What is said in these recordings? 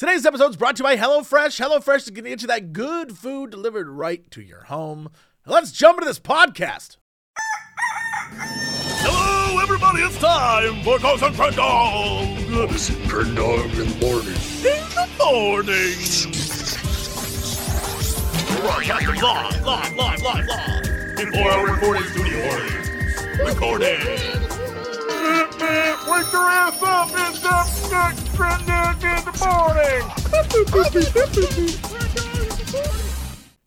Today's episode is brought to you by HelloFresh. HelloFresh is going to get you that good food delivered right to your home. Now let's jump into this podcast. Hello, everybody. It's time for Cox n' Crendor. Cox n' Crendor in the morning. In the morning. Live. In 4-hour recording studio. Recording. Wake your ass up, it's up next Crendor in the morning.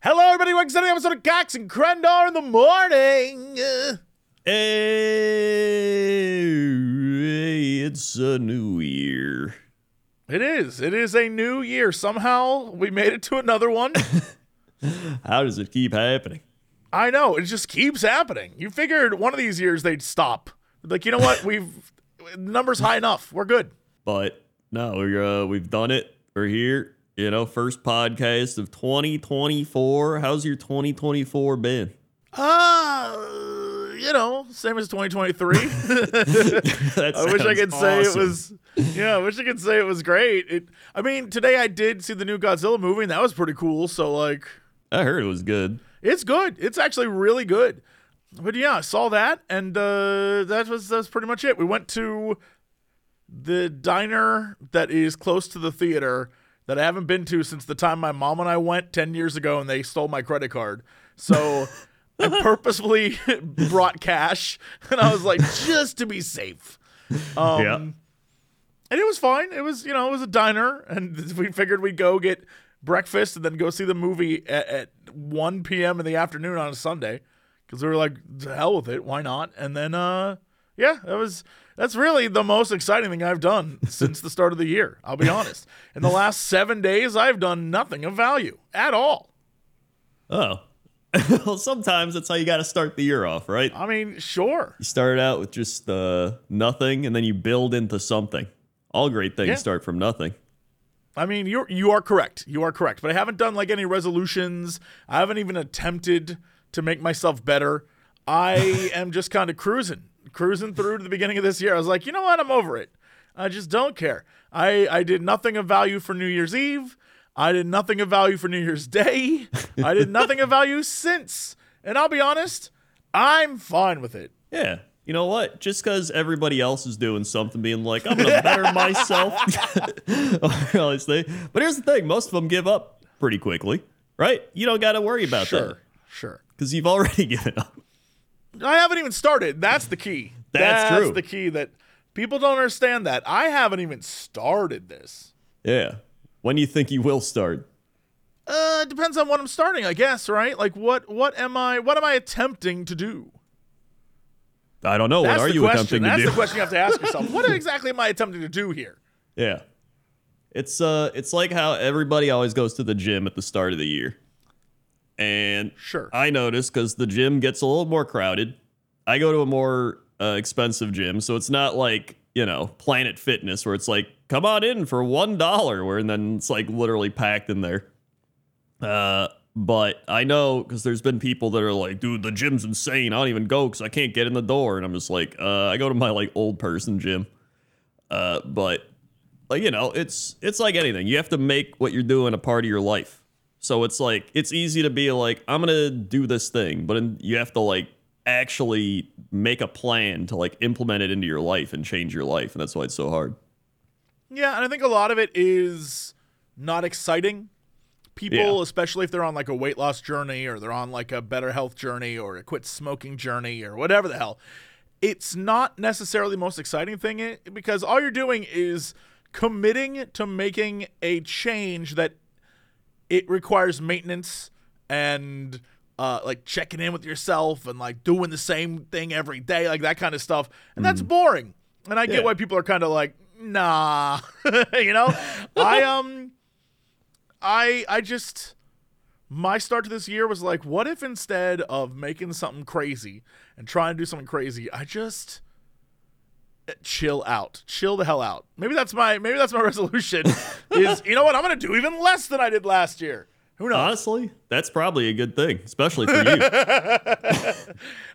Hello everybody, welcome to the episode of Cox and Crendor in the morning. Hey, it's a new year. It is a new year. Somehow we made it to another one. How does it keep happening? I know, it just keeps happening. You figured one of these years they'd stop. Like, you know what? Numbers high enough. We're good. But no, we've done it. We're here. You know, first podcast of 2024. How's your 2024 been? You know, same as 2023. I wish I could say it was great. Today I did see the new Godzilla movie, and that was pretty cool. So, like, I heard it was good. It's good. It's actually really good. But yeah, I saw that, and that was pretty much it. We went to the diner that is close to the theater that I haven't been to since the time my mom and I went 10 years ago, and they stole my credit card. So I purposefully brought cash, and I was like, just to be safe. Yeah. And it was fine. It was, it was a diner, and we figured we'd go get breakfast and then go see the movie at 1 p.m. in the afternoon on a Sunday. Because we were like, to hell with it, why not? And then, that's really the most exciting thing I've done since the start of the year, I'll be honest. In the last 7 days, I've done nothing of value at all. Oh. Well, sometimes that's how you got to start the year off, right? I mean, sure. You start out with just nothing, and then you build into something. All great things start from nothing. I mean, you are correct. You are correct. But I haven't done, any resolutions. I haven't even attempted to make myself better. I am just kind of cruising through to the beginning of this year. I was like, you know what? I'm over it. I just don't care. I did nothing of value for New Year's Eve. I did nothing of value for New Year's Day. I did nothing of value since. And I'll be honest, I'm fine with it. Yeah. You know what? Just because everybody else is doing something, being like, I'm going to better myself. But here's the thing. Most of them give up pretty quickly, right? You don't got to worry about that. Sure. Because you've already given up. I haven't even started. That's the key. That's true. That's the key that people don't understand that. I haven't even started this. Yeah. When do you think you will start? It depends on what I'm starting, I guess, right? Like, what am I attempting to do? I don't know. That's what are you question. Attempting to That's do? That's the question you have to ask yourself. What exactly am I attempting to do here? Yeah. It's like how everybody always goes to the gym at the start of the year. And sure. I noticed because the gym gets a little more crowded. I go to a more expensive gym, so it's not like, Planet Fitness where it's like, come on in for $1, and then it's like literally packed in there. But I know because there's been people that are like, dude, the gym's insane. I don't even go because I can't get in the door. And I'm just like, I go to my old person gym. But it's like anything. You have to make what you're doing a part of your life. So it's like, it's easy to be like, I'm going to do this thing, but you have to actually make a plan to implement it into your life and change your life. And that's why it's so hard. Yeah. And I think a lot of it is not exciting. People, especially if they're on a weight loss journey or they're on a better health journey or a quit smoking journey or whatever the hell, it's not necessarily the most exciting thing because all you're doing is committing to making a change that it requires maintenance and checking in with yourself and doing the same thing every day, that kind of stuff. And that's boring. And I get why people are kind of like, nah, I just, my start to this year was like, what if instead of making something crazy and trying to do something crazy, I just chill the hell out. Maybe that's my resolution is, I'm going to do even less than I did last year. Who knows? Honestly, that's probably a good thing, especially for you.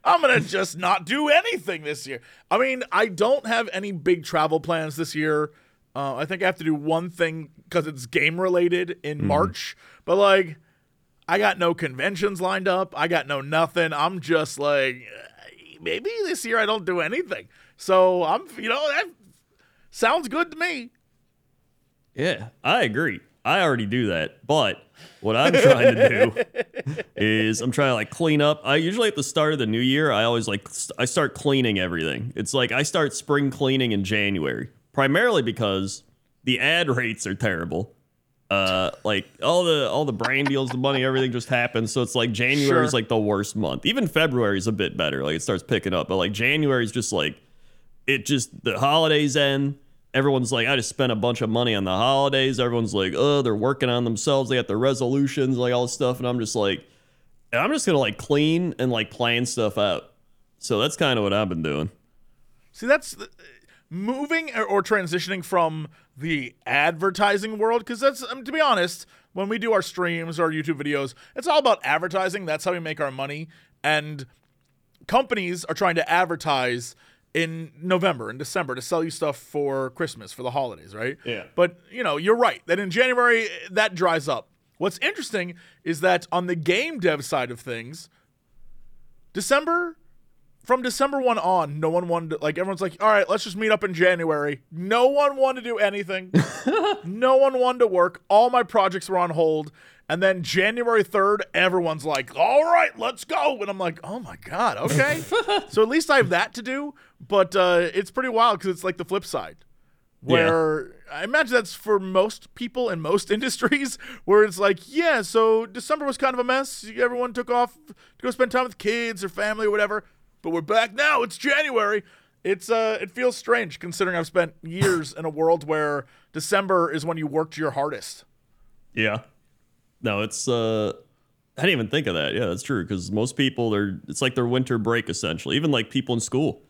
I'm going to just not do anything this year. I don't have any big travel plans this year. I think I have to do one thing because it's game related in March. But like, I got no conventions lined up. I got no nothing. I'm just like, maybe this year I don't do anything. So I'm, you know, that sounds good to me. Yeah, I agree. I already do that. But what I'm trying to do is I'm trying to like clean up. I usually at the start of the new year, I always like, I start cleaning everything. It's like I start spring cleaning in January, primarily because the ad rates are terrible. Like all the brand deals, the money, everything just happens. So it's like January is like the worst month. Even February is a bit better. Like it starts picking up, but like January is just like, it just, the holidays end. Everyone's like, I just spent a bunch of money on the holidays. Everyone's like, oh, they're working on themselves. They got their resolutions, like all this stuff. And I'm just like, I'm just going to like clean and like plan stuff out. So that's kind of what I've been doing. See, that's moving or transitioning from the advertising world, because that's, to be honest, when we do our streams or YouTube videos, it's all about advertising. That's how we make our money. And companies are trying to advertise in November and December to sell you stuff for Christmas, for the holidays, right? Yeah. But, you know, you're right that in January that dries up. What's interesting is that on the game dev side of things, from December 1 on, no one wanted to, like, everyone's like, all right, let's just meet up in January. No one wanted to do anything. No one wanted to work. All my projects were on hold. And then January 3rd, everyone's like, all right, let's go. And I'm like, oh, my God, okay. So at least I have that to do. But it's pretty wild because it's like the flip side where I imagine that's for most people in most industries where it's like, yeah, so December was kind of a mess. Everyone took off to go spend time with kids or family or whatever. But we're back now. It's January. It feels strange considering I've spent years in a world where December is when you worked your hardest. Yeah. No, it's I didn't even think of that. Yeah, that's true. Because most people, it's like their winter break, essentially. Even like people in school.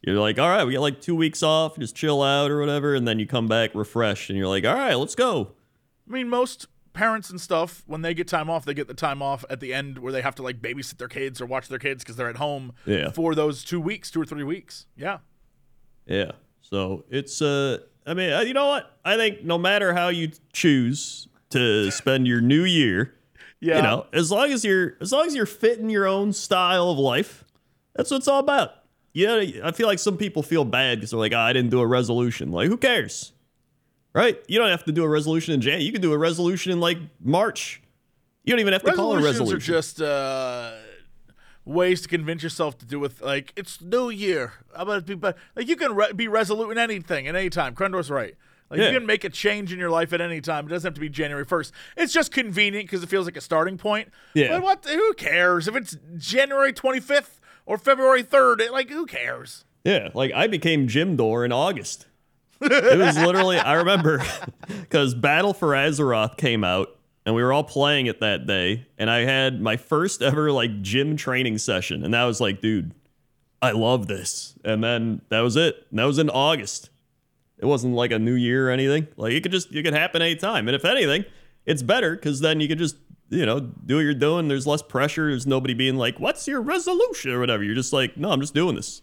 You're like, all right, we got like 2 weeks off. Just chill out or whatever. And then you come back refreshed. And you're like, all right, let's go. I mean, most parents and stuff, when they get time off, they get the time off at the end where they have to like babysit their kids or watch their kids because they're at home for those 2 weeks, 2 or 3 weeks. Yeah. Yeah. So it's, I mean, you know what? I think no matter how you choose to spend your new year, you know, as long as you're fitting your own style of life, that's what it's all about. Yeah, I feel like some people feel bad because they're like, oh, I didn't do a resolution. Like, who cares, right? You don't have to do a resolution in January. You can do a resolution in like March. You don't even have to call it a resolution. Resolutions are just ways to convince yourself to do with like it's New Year. I'm gonna be better. Like you can be resolute in anything at any time. Crendor's right. Like you can make a change in your life at any time. It doesn't have to be January 1st. It's just convenient because it feels like a starting point. Yeah. But who cares if it's January 25th or February 3rd? Like, who cares? Yeah. Like, I became Jim Dore in August. It was literally, I remember, because Battle for Azeroth came out, and we were all playing it that day, and I had my first ever, like, gym training session. And I was like, dude, I love this. And then that was it. And that was in August. It wasn't like a new year or anything. Like it could happen anytime. And if anything, it's better because then you could just, you know, do what you're doing. There's less pressure. There's nobody being like, what's your resolution or whatever. You're just like, no, I'm just doing this.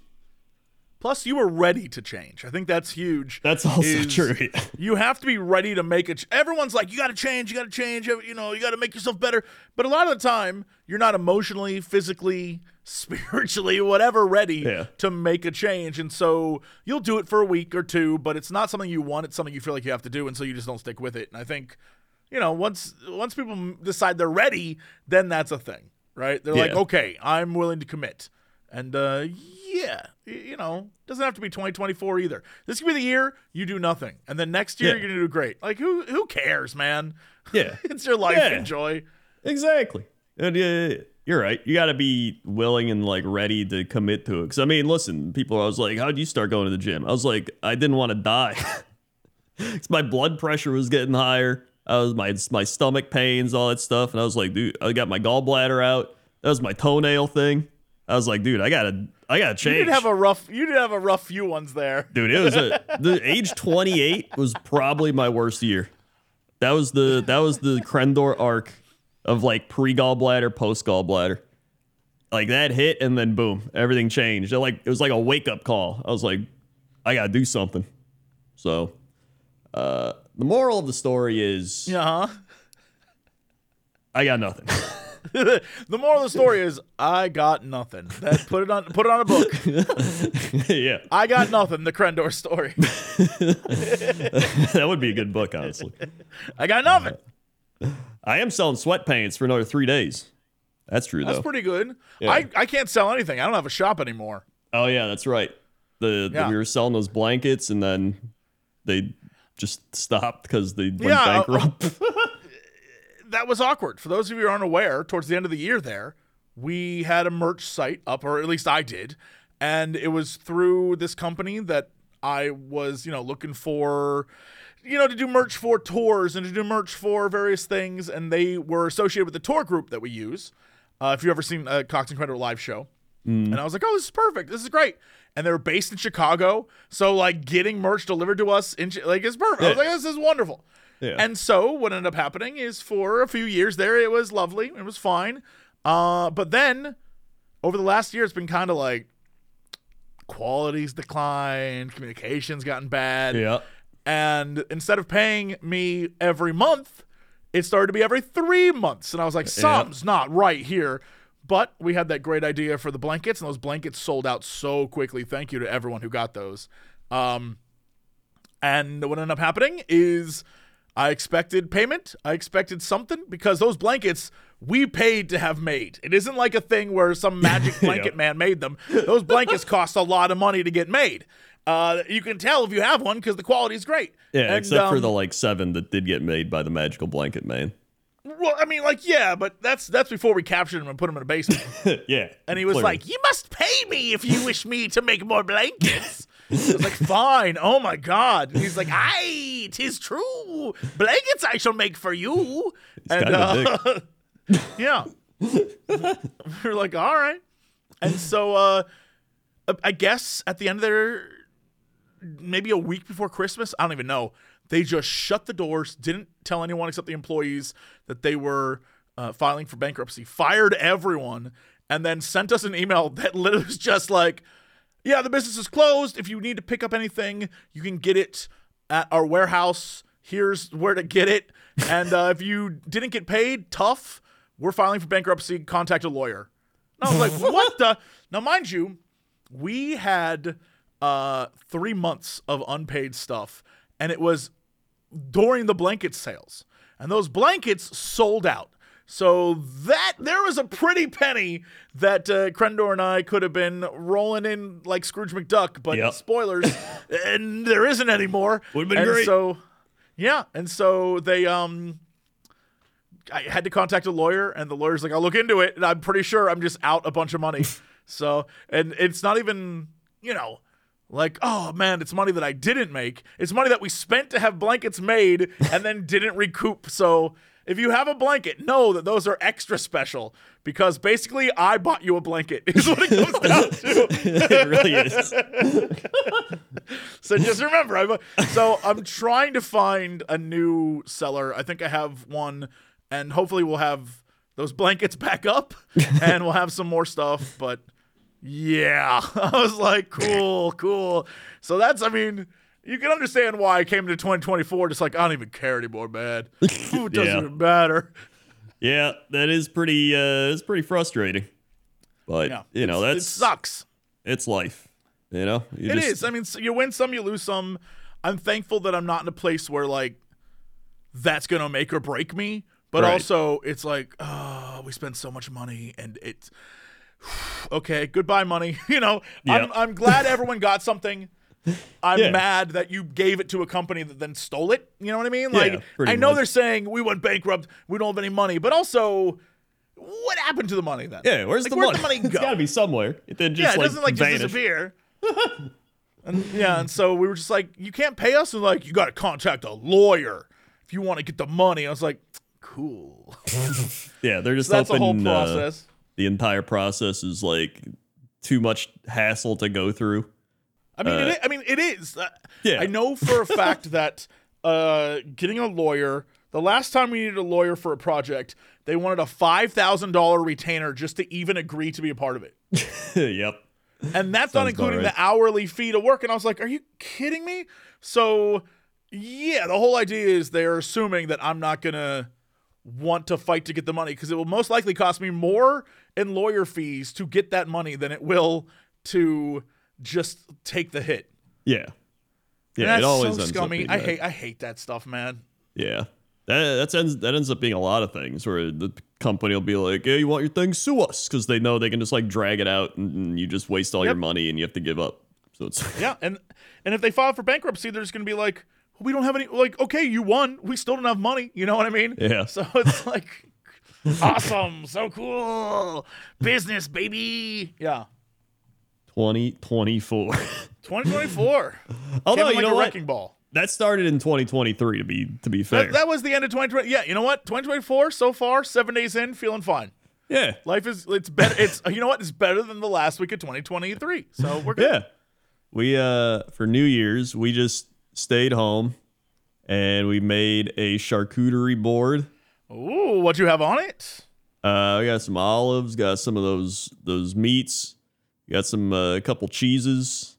Plus you were ready to change. I think that's huge. That's also true. You have to be ready to make it. Everyone's like, you got to change. You got to change. You know, you got to make yourself better. But a lot of the time you're not emotionally, physically, spiritually, whatever, ready to make a change. And so you'll do it for a week or two, but it's not something you want. It's something you feel like you have to do. And so you just don't stick with it. And I think, you know, once people decide they're ready, then that's a thing, right? They're like, okay, I'm willing to commit. And you know, doesn't have to be 2024 either. This could be the year you do nothing. And then next year you're going to do great. Like who cares, man? Yeah. It's your life. Enjoy. Exactly. And you're right. You got to be willing and like ready to commit to it. Because I mean, listen, people are always like, how'd you start going to the gym? I was like, I didn't want to die. Because my blood pressure was getting higher. I was my stomach pains, all that stuff. And I was like, dude, I got my gallbladder out. That was my toenail thing. I was like, dude, I gotta change. You did have a rough few ones there. Dude, it was the age 28 was probably my worst year. That was the Crendor arc of like pre-gallbladder, post-gallbladder. Like that hit and then boom, everything changed. It was like a wake-up call. I was like, I gotta do something. So The moral of the story is... I got nothing. The moral of the story is I got nothing. That, put it on a book. Yeah. I got nothing, the Crendor story. That would be a good book, honestly. I got nothing. I am selling sweatpants for another 3 days. That's true, though. That's pretty good. Yeah. I can't sell anything. I don't have a shop anymore. Oh, yeah, that's right. We were selling those blankets, and then they just stopped because they went bankrupt. That was awkward. For those of you who aren't aware, towards the end of the year there, we had a merch site up, or at least I did, and it was through this company that I was, looking for... to do merch for tours and to do merch for various things. And they were associated with the tour group that we use. If you've ever seen a Cox n' Crendor live show. And I was like, oh, this is perfect. This is great. And they were based in Chicago. So, getting merch delivered to us is perfect. Yeah. I was like, this is wonderful. Yeah. And so what ended up happening is for a few years there, it was lovely. It was fine. But then over the last year, it's been kind of quality's declined. Communication's gotten bad. Yeah. And instead of paying me every month, it started to be every 3 months. And I was like, something's not right here. But we had that great idea for the blankets, and those blankets sold out so quickly. Thank you to everyone who got those. And what ended up happening is I expected payment. I expected something, because those blankets we paid to have made. It isn't like a thing where some magic blanket man made them. Those blankets cost a lot of money to get made. You can tell if you have one because the quality is great. Yeah, and, except for the 7 that did get made by the magical blanket man. Well, I mean, but that's before we captured him and put him in a basement. Yeah, and he was clearly. You must pay me if you wish me to make more blankets. I was like, fine. Oh my god. And he's like, aye, 'tis true. Blankets I shall make for you. It's kind of yeah, we're like, all right. And so, I guess at the end of their. Maybe a week before Christmas, I don't even know. They just shut the doors, didn't tell anyone except the employees that they were filing for bankruptcy, fired everyone, and then sent us an email that literally was just the business is closed. If you need to pick up anything, you can get it at our warehouse. Here's where to get it. And if you didn't get paid, tough. We're filing for bankruptcy. Contact a lawyer. And I was like, what the? Now, mind you, we had... 3 months of unpaid stuff, and it was during the blanket sales, and those blankets sold out. So that there was a pretty penny that Crendor and I could have been rolling in like Scrooge McDuck, but spoilers, and there isn't anymore. Would have been great. And so they I had to contact a lawyer, and the lawyer's like, I'll look into it, and I'm pretty sure I'm just out a bunch of money. So, and it's not even oh, man, it's money that I didn't make. It's money that we spent to have blankets made and then didn't recoup. So if you have a blanket, know that those are extra special because basically I bought you a blanket is what it comes down to. It really is. So just remember. I'm trying to find a new seller. I think I have one, and hopefully we'll have those blankets back up and we'll have some more stuff, but... Yeah, I was like, cool. So that's, you can understand why I came to 2024 just I don't even care anymore, man. Food doesn't even matter. Yeah, that is pretty frustrating. But, it sucks. It's life, It is. So you win some, you lose some. I'm thankful that I'm not in a place where, that's going to make or break me. But also, it's we spend so much money, and it's... Okay, goodbye money. I'm glad everyone got something. I'm mad that you gave it to a company that then stole it. You know what I mean? I know they're saying we went bankrupt, we don't have any money, but also what happened to the money then? Yeah, where's the money go? It's got to be somewhere. It didn't just it doesn't just disappear. And so we were just you can't pay us, and you got to contact a lawyer if you want to get the money. I was like, cool. Yeah, they're just that's the whole process. The entire process is too much hassle to go through. It is. I know for a fact that getting a lawyer, the last time we needed a lawyer for a project, they wanted a $5,000 retainer just to even agree to be a part of it. Yep. And that's not including the hourly fee to work. And I was like, are you kidding me? So Yeah, the whole idea is they're assuming that I'm not going to want to fight to get the money because it will most likely cost me more in lawyer fees to get that money than it will to just take the hit. Yeah. Yeah, that's it always so ends scummy. Up being I hate that stuff, man. Yeah. That ends up being a lot of things where the company will be like, "Hey, you want your thing? Sue us," because they know they can just like drag it out and you just waste all your money and you have to give up. So it's yeah, and if they file for bankruptcy, they're just gonna be like, "We don't have any." Like, okay, you won. We still don't have money. You know what I mean? Yeah. So it's like awesome, so cool, business, baby. Yeah. 2024. 2024. Although like you know a what? Wrecking ball. That started in 2023, to be fair. That was the end of 2020. Yeah, you know what? 2024 so far, 7 days in, feeling fine. Yeah, life is better. It's you know what? It's better than the last week of 2023. So we're good. Yeah, we for New Year's we just stayed home, and we made a charcuterie board. Ooh, what you have on it? We got some olives, got some of those meats, got some a couple cheeses,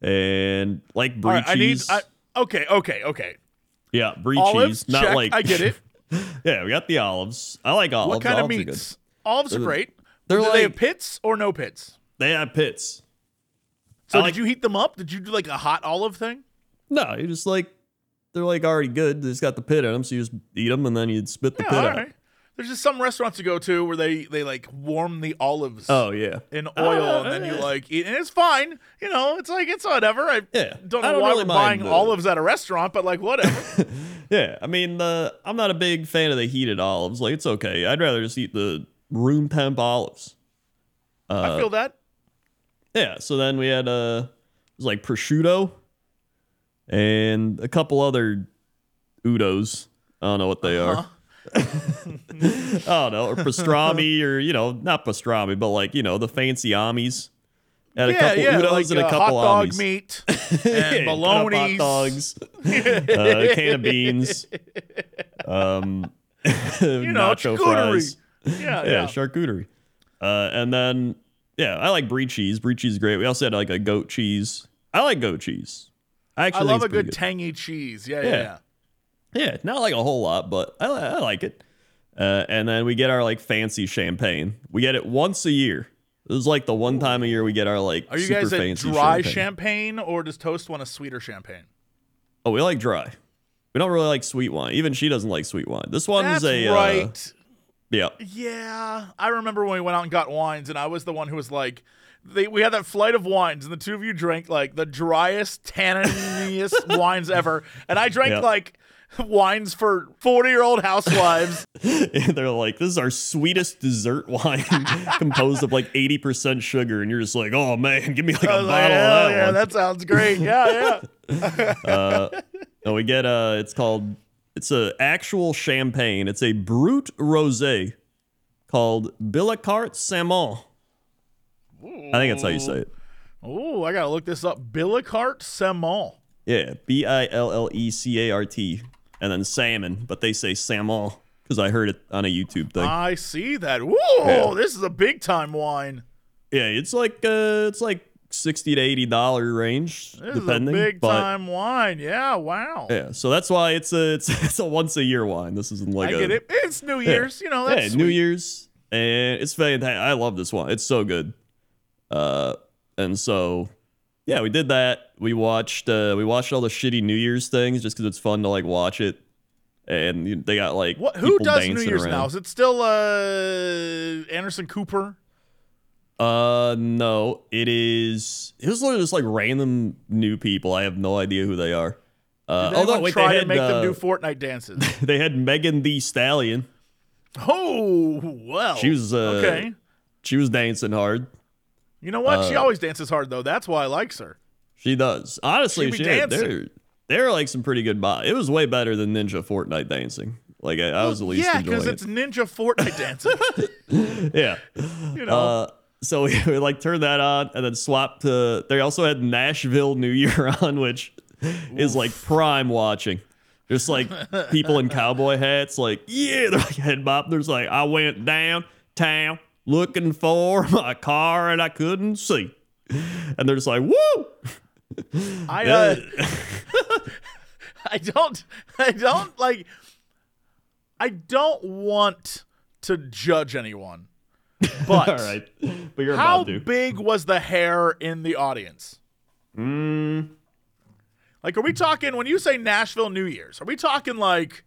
and like brie cheese. Okay. Yeah, brie olives, cheese. Not check, like I get it. Yeah, we got the olives. I like olives. What kind olives of meats? Olives are great. Do like, they have pits or no pits? They have pits. So did you heat them up? Did you do like a hot olive thing? No, you just like they're like already good. They just got the pit in them, so you just eat them and then you'd spit the pit out. Right. There's just some restaurants to go to where they like warm the olives. Oh yeah, in oil, and then you like eat, and it's fine. You know, it's like it's whatever. I don't know why we're buying olives at a restaurant, but like whatever. Yeah, I mean, I'm not a big fan of the heated olives. Like it's okay. I'd rather just eat the room temp olives. I feel that. Yeah. So then we had it was like prosciutto, and a couple other udons. I don't know what they are. Oh no, or pastrami, or you know, not pastrami, but like you know, the fancy amis. Had a couple udons and a couple hot dog amis. Meat and bologna, hot dogs, a can of beans, you know, nacho fries. Yeah, charcuterie. And then I like brie cheese. Brie cheese is great. We also had like a goat cheese. I like goat cheese. I love a good tangy cheese. Yeah. Yeah, not like a whole lot, but I like it. And then we get our like fancy champagne. We get it once a year. This is like the one time a year we get our like super fancy champagne. Are you guys a dry champagne or does Toast want a sweeter champagne? Oh, we like dry. We don't really like sweet wine. Even she doesn't like sweet wine. This one's a right. Yeah. Yeah, I remember when we went out and got wines, and I was the one who was like, we had that flight of wines, and the two of you drank like the driest, tanniniest wines ever, and I drank like wines for 40-year-old housewives. And they're like, this is our sweetest dessert wine composed of like 80% sugar. And you're just like, oh man, give me like a bottle of that. Yeah, that sounds great. Yeah. And we get it's an actual champagne. It's a brut rosé called Billecart-Salmon. I think that's how you say it. Oh, I gotta look this up. Billecart-Salmon. Yeah, Billecart. And then salmon, but they say salmon because I heard it on a YouTube thing. I see that. Whoa, This is a big time wine. Yeah, it's like $60 to $80 range, depending. This is a big time wine. Yeah, wow. Yeah, so that's why it's a once a year wine. This isn't like I get it. It's New Year's, you know. That's sweet. New Year's, and it's fantastic. I love this wine. It's so good. And so. Yeah, we did that. We watched all the shitty New Year's things just because it's fun to like watch it. And they got like who does New Year's around. Now? Is it still Anderson Cooper? No, it is. It was literally just like random new people. I have no idea who they are. They had them do Fortnite dances. They had Megan Thee Stallion. Oh well, she was okay. She was dancing hard. You know what? She always dances hard, though. That's why I likes her. She does. Honestly, they're like some pretty good bots. It was way better than Ninja Fortnite dancing. Like, I was at least enjoying it. Yeah, because it's Ninja Fortnite dancing. Yeah. You know. So we like turned that on and then swapped to... They also had Nashville New Year on, which is like prime watching. Just like people in cowboy hats, like, yeah, they're like head bopping. There's like, I went downtown. Looking for my car and I couldn't see. And they're just like, woo! I I don't like. I don't want to judge anyone, but all right. But you're how about to. Big was the hair in the audience? Like, are we talking when you say Nashville New Year's? Are we talking like,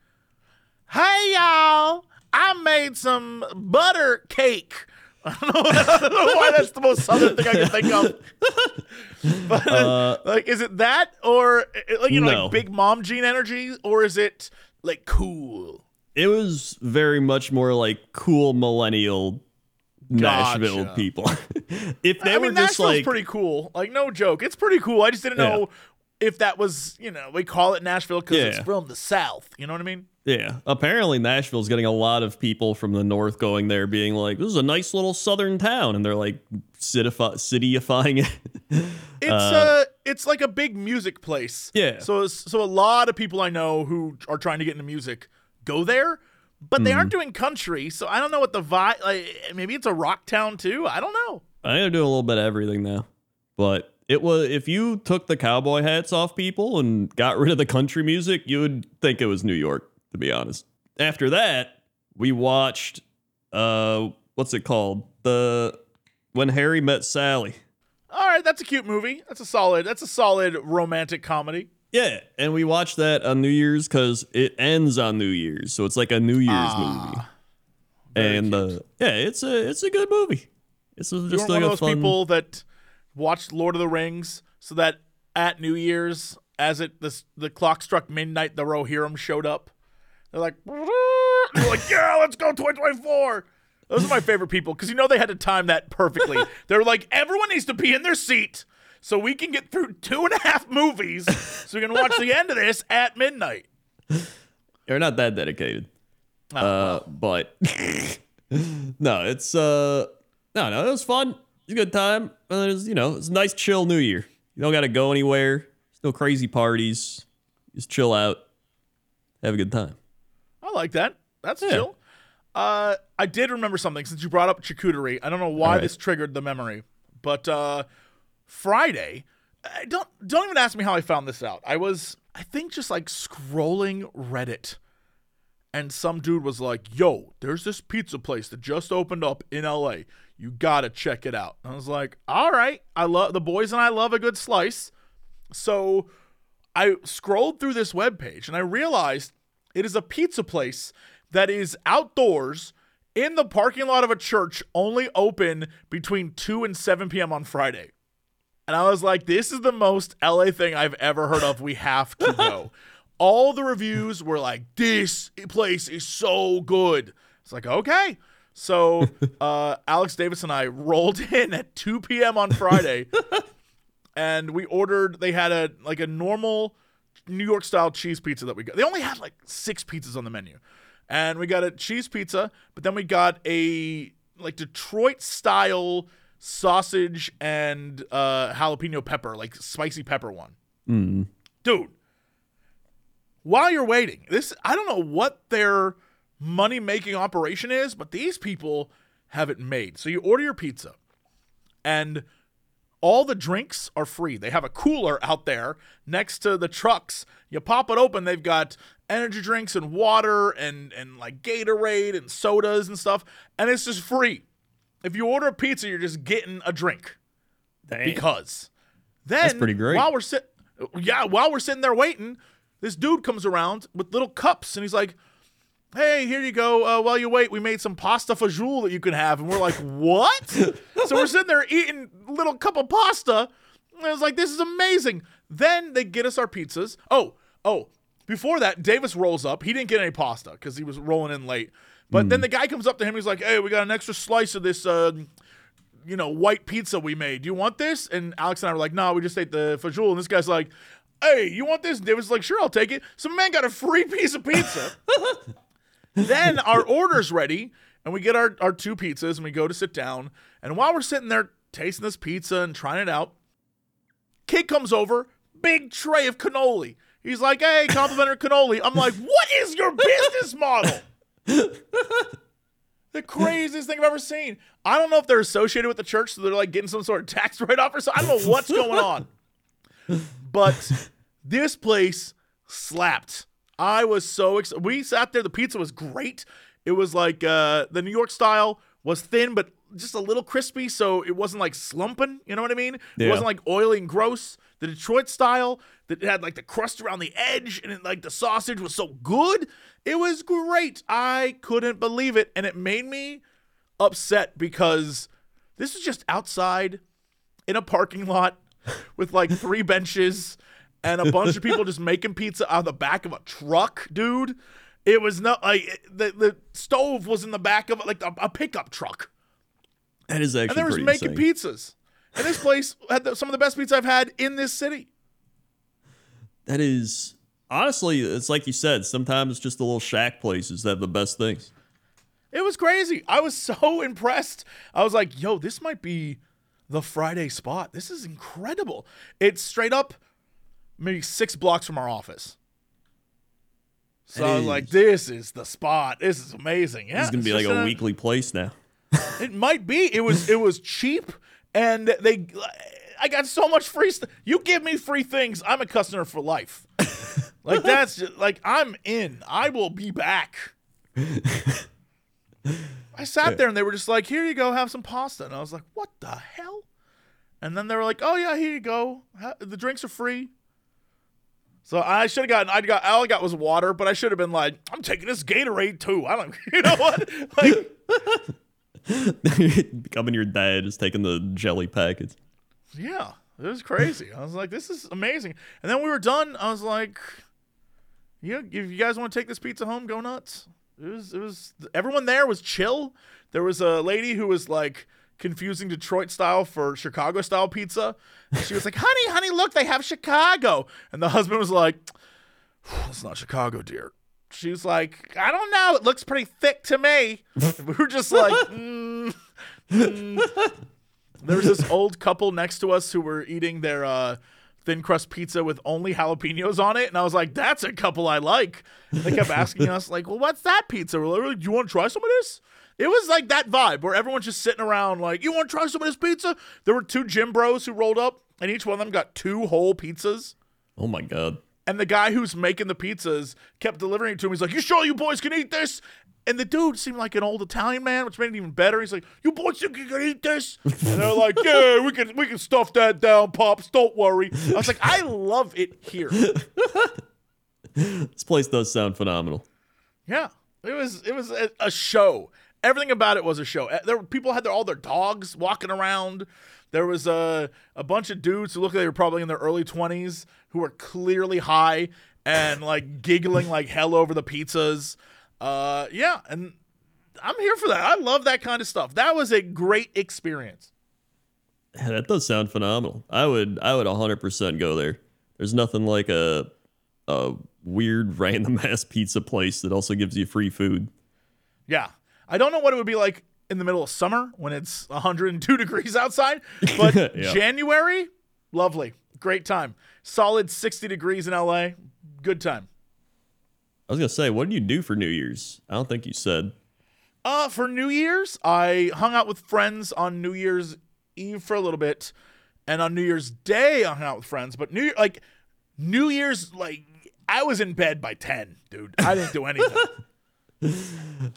hey y'all, I made some butter cake. I don't know why that's the most southern thing I can think of. But, like, is it that or like you know no. like Big Mom Jean energy, or is it like cool? It was very much more like cool millennial Nashville gotcha. People. If they I were mean, just Nashville's like pretty cool, like no joke, it's pretty cool. I just didn't yeah. know if that was you know we call it Nashville because yeah. it's from the South. You know what I mean? Yeah, apparently Nashville's getting a lot of people from the north going there being like, this is a nice little southern town, and they're like cityifying it. It's like a big music place. Yeah. So a lot of people I know who are trying to get into music go there, but they aren't doing country, so I don't know what the vibe, like maybe it's a rock town too, I don't know. I think they're doing a little bit of everything now, but it was if you took the cowboy hats off people and got rid of the country music, you would think it was New York. To be honest. After that, we watched, what's it called? The When Harry Met Sally. All right, that's a cute movie. That's a solid romantic comedy. Yeah, and we watched that on New Year's because it ends on New Year's, so it's like a New Year's movie. And yeah, it's a good movie. It's just like one of those fun people that watched Lord of the Rings so that at New Year's, as the clock struck midnight, the Rohirrim showed up. They're like, yeah, let's go 2024. Those are my favorite people because, you know, they had to time that perfectly. They were like, everyone needs to be in their seat so we can get through 2.5 movies so we can watch the end of this at midnight. They're not that dedicated. But no, it's no, it was fun. It's a good time. It was, you know, it's a nice, chill New Year. You don't got to go anywhere. There's no crazy parties. Just chill out. Have a good time. I like that. That's chill. I did remember something since you brought up charcuterie. I don't know why this triggered the memory, but Friday, don't even ask me how I found this out. I was, I think, just like scrolling Reddit, and some dude was like, "Yo, there's this pizza place that just opened up in LA. You gotta check it out." And I was like, "All right, I love the boys and I love a good slice." So I scrolled through this webpage and I realized it is a pizza place that is outdoors in the parking lot of a church, only open between 2 and 7 p.m. on Friday. And I was like, this is the most LA thing I've ever heard of. We have to go. All the reviews were like, this place is so good. It's like, okay. So Alex Davis and I rolled in at 2 p.m. on Friday. And we ordered, they had a normal New York style cheese pizza that we got. They only had like 6 pizzas on the menu. And we got a cheese pizza, but then we got a like Detroit style sausage and jalapeno pepper, like spicy pepper one. Dude, while you're waiting, I don't know what their money making operation is, but these people have it made. So you order your pizza and all the drinks are free. They have a cooler out there next to the trucks. You pop it open, they've got energy drinks and water and like Gatorade and sodas and stuff. And it's just free. If you order a pizza, you're just getting a drink. Dang. Because then that's pretty great. While we're sitting there waiting, this dude comes around with little cups and he's like, hey, here you go. While you wait, we made some pasta fagioli that you can have. And we're like, what? So we're sitting there eating a little cup of pasta. And I was like, this is amazing. Then they get us our pizzas. Oh, before that, Davis rolls up. He didn't get any pasta because he was rolling in late. But then the guy comes up to him. He's like, hey, we got an extra slice of this, white pizza we made. Do you want this? And Alex and I were like, no, we just ate the fagioli. And this guy's like, hey, you want this? And Davis was like, sure, I'll take it. So my man got a free piece of pizza. Then our order's ready, and we get our 2 pizzas, and we go to sit down. And while we're sitting there tasting this pizza and trying it out, kid comes over, big tray of cannoli. He's like, hey, complimentary cannoli. I'm like, what is your business model? The craziest thing I've ever seen. I don't know if they're associated with the church, so they're like getting some sort of tax write-off or something. I don't know what's going on. But this place slapped. I was so excited. We sat there. The pizza was great. It was like the New York style was thin, but just a little crispy, so it wasn't like slumping. You know what I mean? Yeah. It wasn't like oily and gross. The Detroit style that had like the crust around the edge, and it, like the sausage was so good. It was great. I couldn't believe it, and it made me upset because this was just outside in a parking lot with like 3 benches and a bunch of people just making pizza on the back of a truck, dude. It was not like the stove was in the back of like a pickup truck. That is actually pretty insane. And they were making pizzas. And this place had some of the best pizza I've had in this city. That is, honestly, it's like you said, sometimes just the little shack places have the best things. It was crazy. I was so impressed. I was like, yo, this might be the Friday spot. This is incredible. It's straight up maybe 6 blocks from our office. So I was like, this is the spot. This is amazing. Yeah, it's going to be like a weekly place now. It might be. It was cheap. And I got so much free stuff. You give me free things, I'm a customer for life. Like that's just, like I'm in. I will be back. I sat there and they were just like, "Here you go, have some pasta." And I was like, "What the hell?" And then they were like, "Oh yeah, here you go. The drinks are free." So I should have gotten. All I got was water, but I should have been like, "I'm taking this Gatorade too." I don't. You know what? Like. Becoming your dad, just taking the jelly packets. Yeah, it was crazy. I was like, this is amazing. And then we were done. I was like, yeah, if you guys want to take this pizza home, go nuts. It was everyone there was chill. There was a lady who was like confusing Detroit style for Chicago style pizza. And she was like, honey, look, they have Chicago. And the husband was like, it's not Chicago, dear. She was like, I don't know. It looks pretty thick to me. We were just like, There was this old couple next to us who were eating their thin crust pizza with only jalapenos on it. And I was like, that's a couple I like. And they kept asking us, like, well, what's that pizza? We're like, do you want to try some of this? It was like that vibe where everyone's just sitting around like, you want to try some of this pizza? There were 2 gym bros who rolled up, and each one of them got 2 whole pizzas. Oh, my God. And the guy who's making the pizzas kept delivering it to him. He's like, you sure you boys can eat this? And the dude seemed like an old Italian man, which made it even better. He's like, you boys think you can eat this? And they're like, yeah, we can stuff that down, Pops. Don't worry. I was like, I love it here. This place does sound phenomenal. Yeah. It was a show. Everything about it was a show. People had all their dogs walking around. There was a bunch of dudes who looked like they were probably in their early 20s who were clearly high and, like, giggling like hell over the pizzas. Yeah, and I'm here for that. I love that kind of stuff. That was a great experience. Yeah, that does sound phenomenal. I would 100% go there. There's nothing like a weird random-ass pizza place that also gives you free food. Yeah. I don't know what it would be like in the middle of summer when it's 102 degrees outside, but yeah. January, lovely. Great time. Solid 60 degrees in LA. Good time. I was going to say, what did you do for New Year's? I don't think you said. For New Year's, I hung out with friends on New Year's Eve for a little bit, and on New Year's Day, I hung out with friends, but New Year's, I was in bed by 10, dude. I didn't do anything.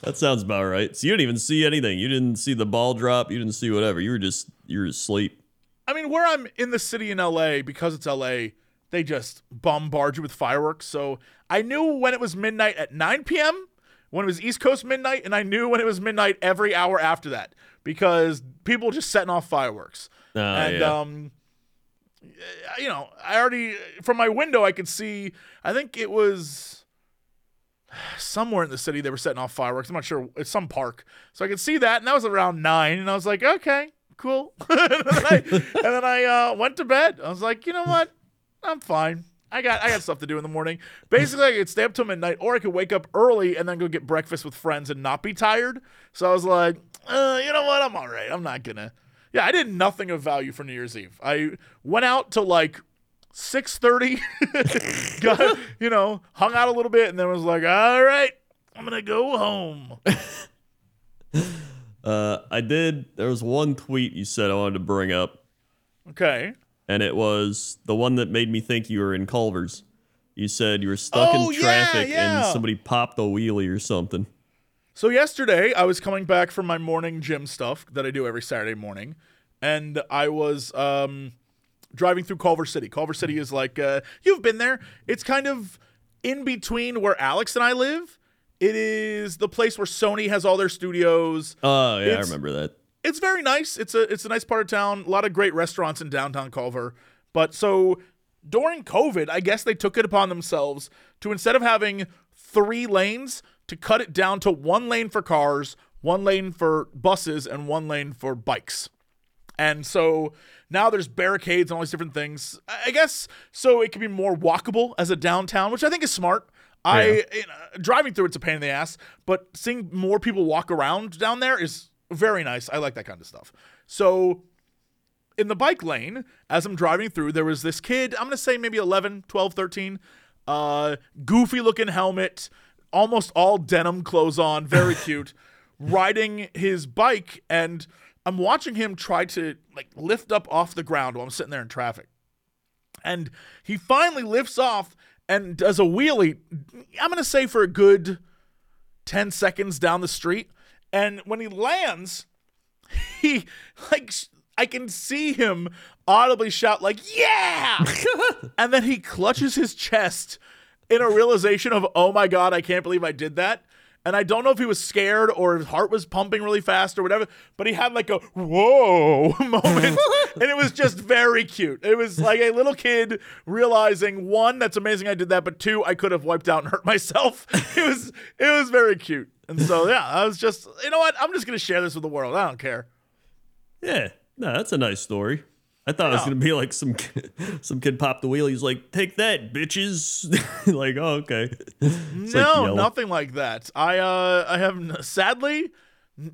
That sounds about right. So you didn't even see anything. You didn't see the ball drop. You didn't see whatever. You were just asleep. I mean, where I'm in the city in LA, because it's LA, they just bombard you with fireworks. So I knew when it was midnight at 9 p.m., when it was East Coast midnight, and I knew when it was midnight every hour after that because people were just setting off fireworks. You know, I already, from my window, I could see, I think it was somewhere in the city they were setting off fireworks. I'm not sure. It's some park. So I could see that, and that was around 9, and I was like, okay, cool. and then I went to bed. I was like, you know what? I'm fine. I got stuff to do in the morning. Basically, I could stay up till midnight, or I could wake up early and then go get breakfast with friends and not be tired. So I was like, you know what? I'm all right. I'm not going to. Yeah, I did nothing of value for New Year's Eve. I went out to like 6:30, got, you know, hung out a little bit, and then was like, all right, I'm going to go home. There was one tweet you said I wanted to bring up. Okay. And it was the one that made me think you were in Culver's. You said you were stuck in traffic and somebody popped the wheelie or something. So yesterday, I was coming back from my morning gym stuff that I do every Saturday morning, and I was driving through Culver City. Culver City is like, you've been there. It's kind of in between where Alex and I live. It is the place where Sony has all their studios. Oh, yeah, I remember that. It's very nice. It's a nice part of town. A lot of great restaurants in downtown Culver. But so during COVID, I guess they took it upon themselves to, instead of having 3 lanes, to cut it down to 1 lane for cars, 1 lane for buses, and 1 lane for bikes. And so now there's barricades and all these different things, I guess, so it can be more walkable as a downtown, which I think is smart. Yeah. Driving through it's a pain in the ass, but seeing more people walk around down there is very nice. I like that kind of stuff. So in the bike lane, as I'm driving through, there was this kid, I'm going to say maybe 11, 12, 13, goofy-looking helmet, almost all denim clothes on, very cute, riding his bike, and I'm watching him try to lift up off the ground while I'm sitting there in traffic. And he finally lifts off and does a wheelie, I'm going to say for a good 10 seconds down the street. And when he lands, he I can see him audibly shout yeah! And then he clutches his chest in a realization of, oh my God, I can't believe I did that. And I don't know if he was scared or his heart was pumping really fast or whatever, but he had a whoa moment. And it was just very cute. It was like a little kid realizing, 1, that's amazing I did that, but 2, I could have wiped out and hurt myself. It was very cute. And so, yeah, I was just, you know what? I'm just going to share this with the world. I don't care. Yeah. No, that's a nice story. I thought it was going to be like some kid popped the wheelie. He's like, take that, bitches. Oh, okay. No, nothing like that. I have, sadly,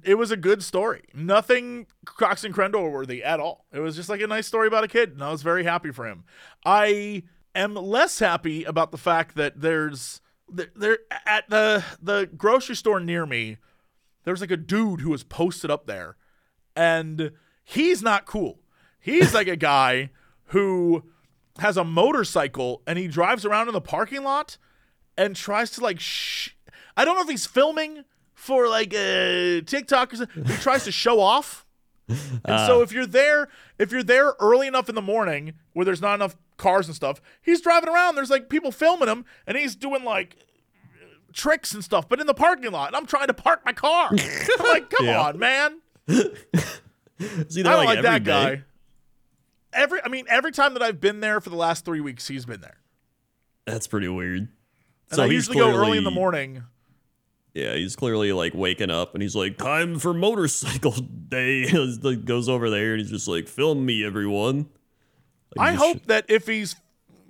it was a good story. Nothing Cox and Crendor worthy at all. It was just a nice story about a kid, and I was very happy for him. I am less happy about the fact that there at the grocery store near me, there's a dude who was posted up there, and he's not cool. He's a guy who has a motorcycle and he drives around in the parking lot and tries to I don't know if he's filming for a TikTok or something. He tries to show off. And so if you're there early enough in the morning where there's not enough cars and stuff, he's driving around. There's people filming him and he's doing tricks and stuff, but in the parking lot. And I'm trying to park my car. I'm come on, man. See, I don't like that guy. Every time that I've been there for the last 3 weeks, he's been there. That's pretty weird. And so I usually go early in the morning. Yeah, he's clearly waking up and he's time for motorcycle day. Goes over there and he's just film me, everyone. I hope that if he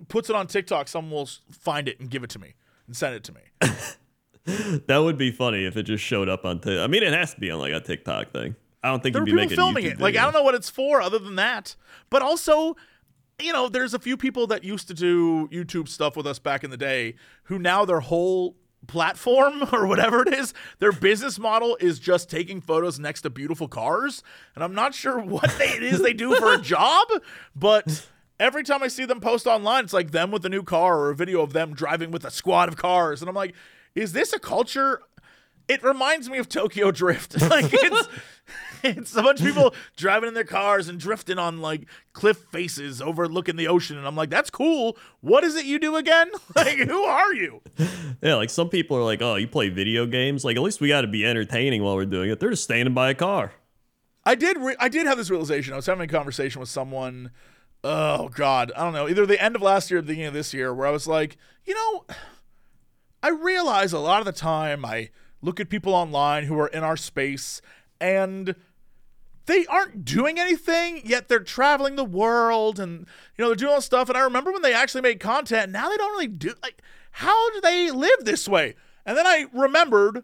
puts it on TikTok, someone will find it and give it to me and send it to me. That would be funny if it just showed up on TikTok. It has to be on a TikTok thing. I don't think you'd be making filming it. I don't know what it's for other than that. But also, there's a few people that used to do YouTube stuff with us back in the day who now their whole platform or whatever it is, their business model is just taking photos next to beautiful cars. And I'm not sure what it is they do for a job, but every time I see them post online, it's them with a new car or a video of them driving with a squad of cars. And I'm like, is this a culture? It reminds me of Tokyo Drift. It's a bunch of people driving in their cars and drifting on cliff faces overlooking the ocean. And I'm that's cool. What is it you do again? Who are you? Yeah, some people are oh, you play video games. At least we got to be entertaining while we're doing it. They're just standing by a car. I did have this realization. I was having a conversation with someone. Oh, God. I don't know. Either the end of last year or the beginning of this year where I was I realize a lot of the time I look at people online who are in our space and they aren't doing anything, yet they're traveling the world and, they're doing all this stuff. And I remember when they actually made content, now they don't really do, how do they live this way? And then I remembered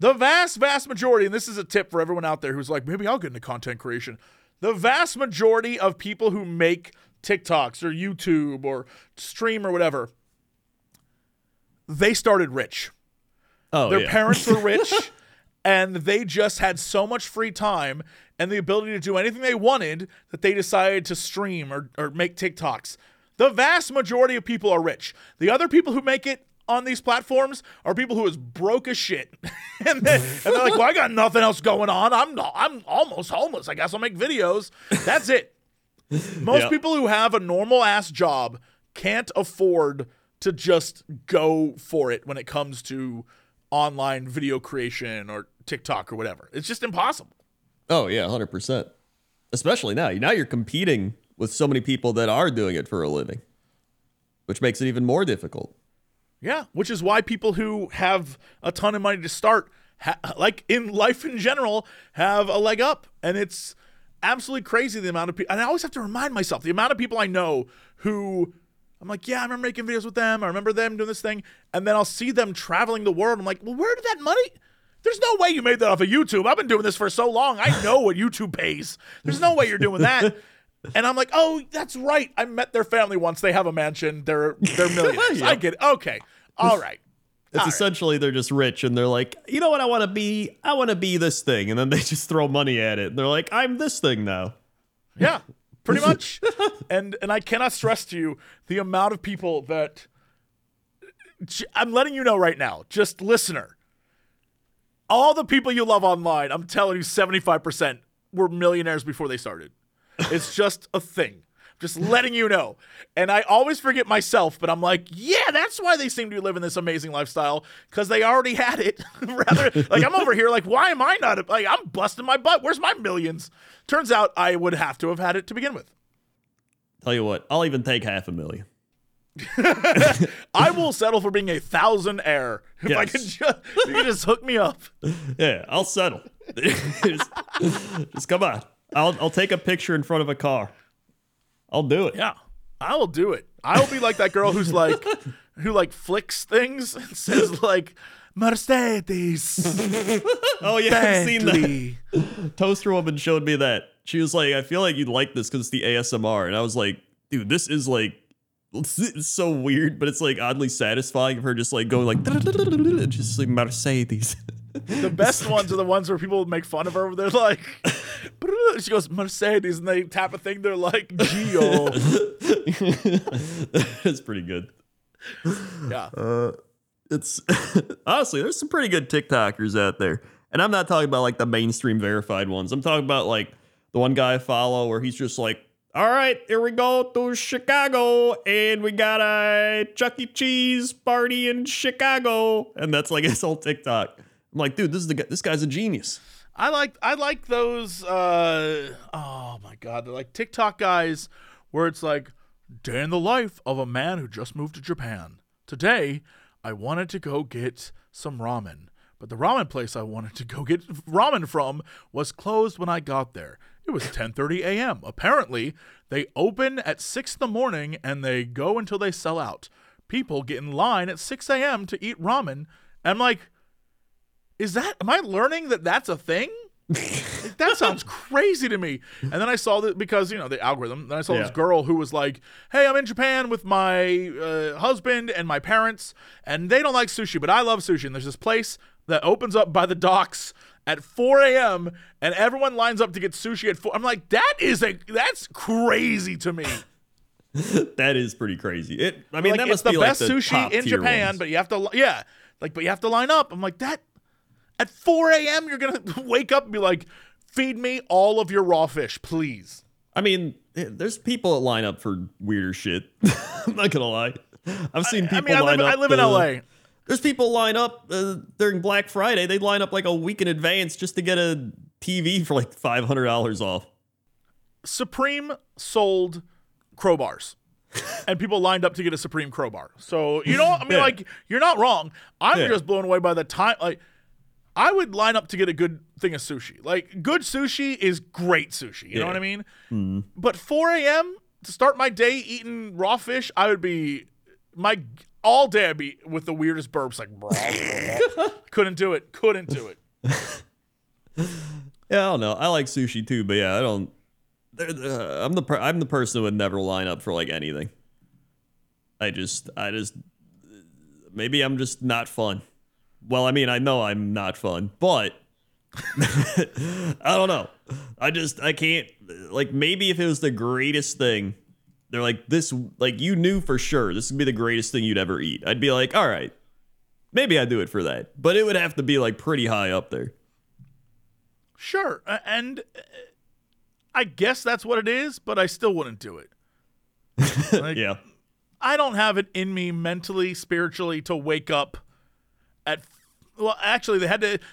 the vast, vast majority, and this is a tip for everyone out there who's maybe I'll get into content creation. The vast majority of people who make TikToks or YouTube or stream or whatever, they started rich. Oh, their parents were rich, and they just had so much free time and the ability to do anything they wanted that they decided to stream or make TikToks. The vast majority of people are rich. The other people who make it on these platforms are people who is broke as shit. and they're like, well, I got nothing else going on. I'm almost homeless. I guess I'll make videos. That's it. Most people who have a normal ass job can't afford to just go for it when it comes to online video creation or TikTok or whatever. It's just impossible. Oh yeah, 100%. Especially now. Now you're competing with so many people that are doing it for a living, which makes it even more difficult. Yeah, which is why people who have a ton of money to start, like in life in general, have a leg up. And it's absolutely crazy the amount of people. And I always have to remind myself, the amount of people I know who I'm like, yeah, I remember making videos with them. I remember them doing this thing. And then I'll see them traveling the world. I'm like, well, where did that money? There's no way you made that off of YouTube. I've been doing this for so long. I know what YouTube pays. There's no way you're doing that. And I'm like, oh, that's right. I met their family once. They have a mansion. They're millionaires. Yep. I get it. Okay. All right. It's essentially they're just rich and they're like, you know what I want to be? I want to be this thing. And then they just throw money at it. And they're like, I'm this thing now. Yeah, pretty much. And I cannot stress to you the amount of people that I'm letting you know right now, just listener. All the people you love online, I'm telling you 75% were millionaires before they started. It's just a thing. Just letting you know. And I always forget myself, but I'm like, yeah, that's why they seem to be living this amazing lifestyle, because they already had it. Rather, like, I'm over here like, why am I not? Like, I'm busting my butt. Where's my millions? Turns out I would have to have had it to begin with. Tell you what, I'll even take $500,000. I will settle for being a thousandaire if I can just, you can just hook me up. Yeah, I'll settle. just come on. I'll take a picture in front of a car. I'll do it. Yeah, I will do it. I will be like that girl who's like, who like flicks things and says like, Mercedes. Oh yeah, Bentley. I've seen that. Toaster woman showed me that. She was like, I feel like you'd like this because it's the ASMR, and I was like, dude, this is like, it's so weird, but it's like oddly satisfying of her just like going like, just like Mercedes. The best ones are the ones where people make fun of her. They're like, she goes, Mercedes, and they tap a thing. They're like, Gio. That's pretty good. Yeah. It's honestly, there's some pretty good TikTokers out there. And I'm not talking about like the mainstream verified ones. I'm talking about like the one guy I follow where he's just like, all right, here we go to Chicago, and we got a Chuck E. Cheese party in Chicago. And that's like his whole TikTok. I'm like, dude, this guy's a genius. I like those. Oh my god, they're like TikTok guys where it's like day in the life of a man who just moved to Japan. Today, I wanted to go get some ramen, but the ramen place I wanted to go get ramen from was closed when I got there. It was 10:30 a.m. Apparently, they open at 6 in the morning and they go until they sell out. People get in line at 6 a.m. to eat ramen. I'm like, am I learning that that's a thing? That sounds crazy to me. And then I saw that because, you know, the algorithm, then I saw this girl who was like, hey, I'm in Japan with my husband and my parents, and they don't like sushi, but I love sushi. And there's this place that opens up by the docks at 4 a.m. and everyone lines up to get sushi at 4. I'm like, that's crazy to me. That is pretty crazy. That must be like the best sushi in Japan, ones. But you have to, but you have to line up. I'm like, that. At 4 a.m., you're going to wake up and be like, feed me all of your raw fish, please. I mean, there's people that line up for weirder shit. I'm not going to lie. I've seen people line up. I live in L.A. There's people line up during Black Friday. They line up like a week in advance just to get a TV for like $500 off. Supreme sold crowbars. And people lined up to get a Supreme crowbar. So, you know, I mean, like, you're not wrong. I'm just blown away by the time, like, I would line up to get a good thing of sushi. Like, good sushi is great sushi. You know what I mean? Mm. But 4 a.m. to start my day eating raw fish, I would be all day I'd be with the weirdest burps. Like, Couldn't do it. Yeah, I don't know. I like sushi too, but yeah, I don't. I'm the person who would never line up for like anything. I just maybe I'm just not fun. Well, I mean, I know I'm not fun, but I don't know. I can't, like, maybe if it was the greatest thing They're like, this, like, you knew for sure this would be the greatest thing you'd ever eat. I'd be like, all right, maybe I'd do it for that. But it would have to be, like, pretty high up there. Sure. And I guess that's what it is, but I still wouldn't do it. Like, yeah. I don't have it in me mentally, spiritually, to wake up at, well, actually,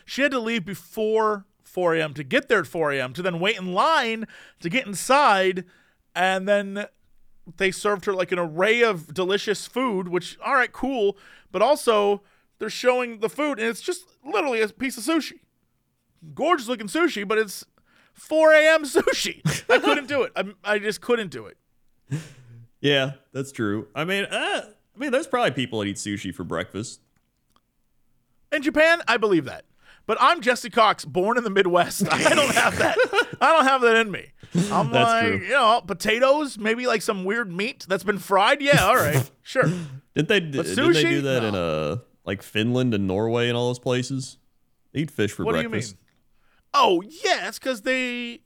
she had to leave before 4 a.m. to get there at 4 a.m. to then wait in line to get inside. And then they served her like an array of delicious food, which, all right, cool. But also they're showing the food and it's just literally a piece of sushi. Gorgeous looking sushi, but it's 4 a.m. sushi. I couldn't do it. I just couldn't do it. Yeah, that's true. I mean, there's probably people that eat sushi for breakfast. In Japan, I believe that. But I'm Jesse Cox, born in the Midwest. I don't have that. I don't have that in me. I'm that's like, true. You know, potatoes, maybe like some weird meat that's been fried. Yeah, all right, sure. Didn't they do that in like Finland and Norway and all those places? They eat fish for breakfast. What do you mean? Oh, yeah, it's because they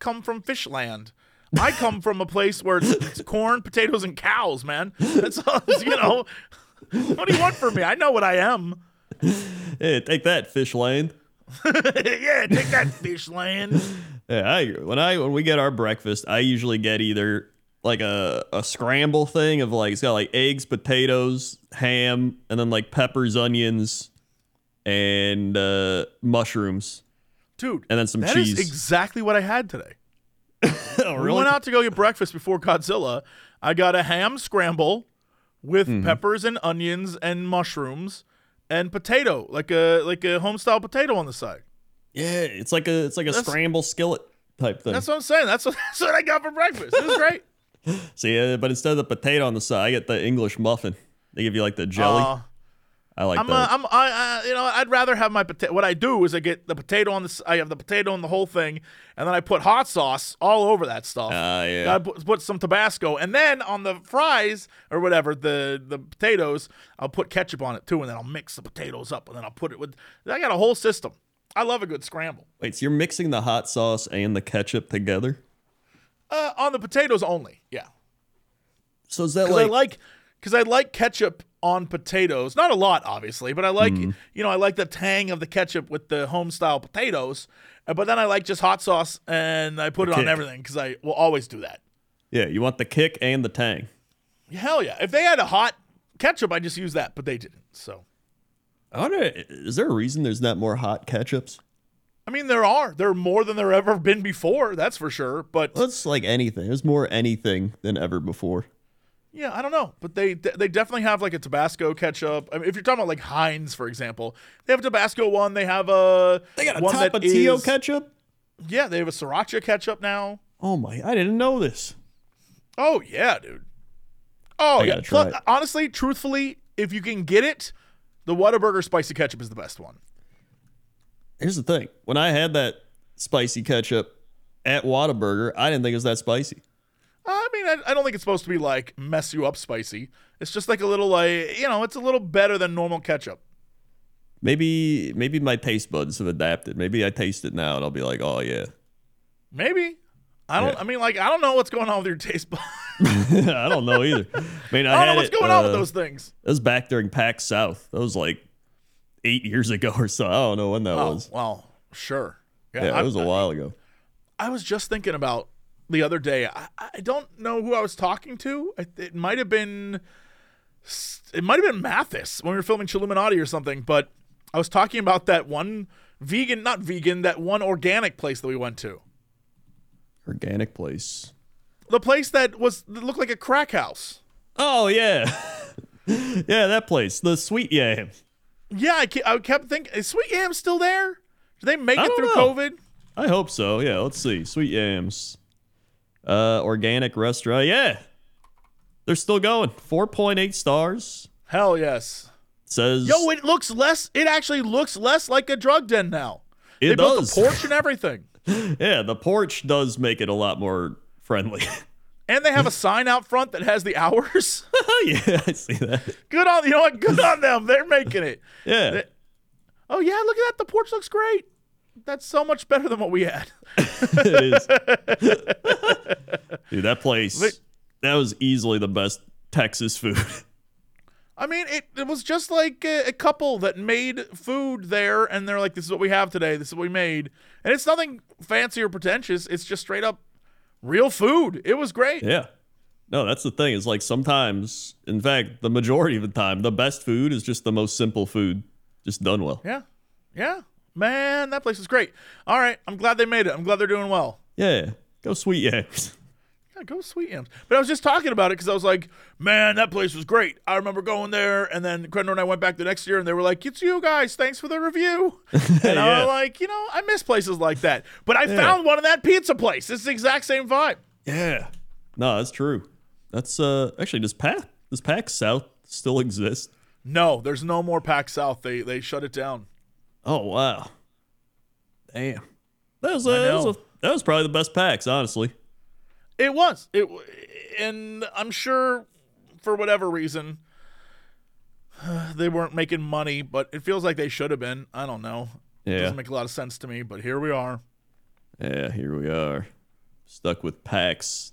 come from fish land. I come from a place where it's corn, potatoes, and cows, man. That's all, you know. What do you want from me? I know what I am. Hey, take that, fish land. Yeah, take that, fish land. Yeah, when we get our breakfast, I usually get either like a scramble thing of like, it's got like eggs, potatoes, ham, and then like peppers, onions, and mushrooms. Dude, and then some cheese. That is exactly what I had today. Oh, really? We went out to go get breakfast before Godzilla. I got a ham scramble with peppers and onions and mushrooms. And potato, like a home-style potato on the side. Yeah, it's like a scramble skillet type thing. That's what I'm saying. That's what I got for breakfast. It was great. See, but instead of the potato on the side, I get the English muffin. They give you like the jelly. I like that. I'd rather have my potato. What I do is I get the potato on the. I have the potato on the whole thing, and then I put hot sauce all over that stuff. Yeah. I put some Tabasco, and then on the fries or whatever the potatoes, I'll put ketchup on it too, and then I'll mix the potatoes up, and then I'll put it with. I got a whole system. I love a good scramble. Wait, so you're mixing the hot sauce and the ketchup together? On the potatoes only. Yeah. So is that like? Because I like ketchup on potatoes. Not a lot, obviously, but I like, I like the tang of the ketchup with the home-style potatoes, but then I like just hot sauce, and I put it on everything because I will always do that. Yeah, you want the kick and the tang. Hell yeah. If they had a hot ketchup, I'd just use that, but they didn't, so. I wonder, is there a reason there's not more hot ketchups? I mean, there are. There are more than there ever been before, that's for sure, but. Well, it's like anything. There's more anything than ever before. Yeah, I don't know, but they definitely have like a Tabasco ketchup. I mean, if you're talking about like Heinz, for example, they have a Tabasco one. They have a they got a one Tapatio ketchup. Yeah, they have a Sriracha ketchup now. Oh my, I didn't know this. Oh yeah, dude. Oh yeah. Try it. Honestly, truthfully, if you can get it, the Whataburger spicy ketchup is the best one. Here's the thing: when I had that spicy ketchup at Whataburger, I didn't think it was that spicy. I mean, I don't think it's supposed to be, like, mess you up spicy. It's just like a little, like, you know, it's a little better than normal ketchup. Maybe my taste buds have adapted. Maybe I taste it now and I'll be like, oh, yeah. Maybe. I don't know what's going on with your taste buds. I don't know either. I don't know what's going on with those things. It was back during PAX South. That was, like, 8 years ago or so. I don't know when that was. Well, sure. Yeah, it was a while ago. I was just thinking about the other day, I don't know who I was talking to. It might have been Mathis when we were filming Chilluminati or something. But I was talking about that one that one organic place that we went to. Organic place. The place that looked like a crack house. Oh yeah, yeah, that place, the Sweet Yams. Yeah, I kept thinking, is Sweet Yams still there? Did they make it through COVID? I hope so. Yeah, let's see, Sweet Yams. Organic restaurant. Yeah. They're still going. 4.8 stars. Hell yes. It says, yo, it actually looks less like a drug den now. It does. They built the porch and everything. Yeah, the porch does make it a lot more friendly. And they have a sign out front that has the hours. Yeah, I see that. Good on them. They're making it. Yeah. Oh yeah, look at that. The porch looks great. That's so much better than what we had. It is. Dude, that place. that was easily the best Texas food. I mean, it was just like a couple that made food there, and they're like, this is what we have today, this is what we made. And it's nothing fancy or pretentious. It's just straight up real food. It was great. Yeah. No, that's the thing. It's like sometimes, in fact, the majority of the time, the best food is just the most simple food, just done well. Yeah. Yeah. Man, that place is great. All right. I'm glad they made it. I'm glad they're doing well. Yeah. Go Sweet Yams. Yeah, go Sweet Yams. But I was just talking about it because I was like, man, that place was great. I remember going there, and then Crendor and I went back the next year, and they were like, it's you guys. Thanks for the review. And yeah. I was like, I miss places like that. But I found one in that pizza place. It's the exact same vibe. Yeah. No, that's true. That's actually, does PAX South still exist? No, there's no more PAX South. They shut it down. Oh, wow. Damn. That was probably the best PAX, honestly. It was. And I'm sure for whatever reason, they weren't making money, but it feels like they should have been. I don't know. Yeah. It doesn't make a lot of sense to me, but here we are. Yeah, here we are. Stuck with PAX.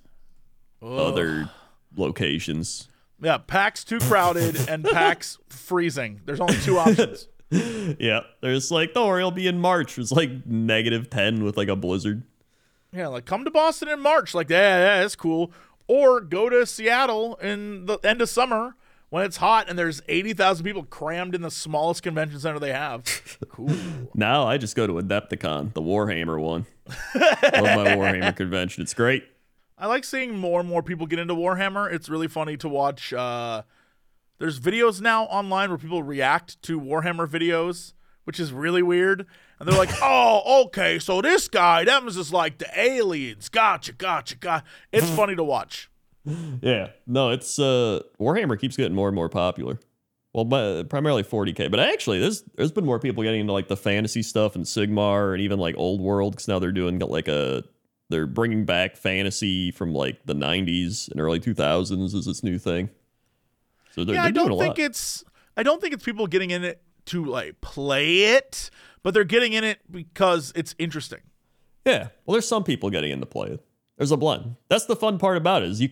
Ugh. Other locations. Yeah, PAX too crowded and PAX freezing. There's only two options. Yeah, there's like, don't worry, I'll be in March. It's like -10 with like a blizzard. Yeah, like come to Boston in March. Like, yeah, that's cool. Or go to Seattle in the end of summer when it's hot and there's 80,000 people crammed in the smallest convention center they have. Cool. Now I just go to Adepticon, the Warhammer one. Love my Warhammer convention. It's great. I like seeing more and more people get into Warhammer. It's really funny to watch. There's videos now online where people react to Warhammer videos, which is really weird. And they're like, oh, okay, so this guy, that was just like the aliens. Gotcha. It's funny to watch. Yeah. No, it's Warhammer keeps getting more and more popular. Well, primarily 40K. But actually, there's been more people getting into like the fantasy stuff and Sigmar and even like Old World, because now they're doing like they're bringing back fantasy from like the 90s and early 2000s as its new thing. So they're doing a lot. I don't think it's people getting in it to like play it, but they're getting in it because it's interesting. Yeah. Well, there's some people getting in to play it. There's a blend. That's the fun part about it is you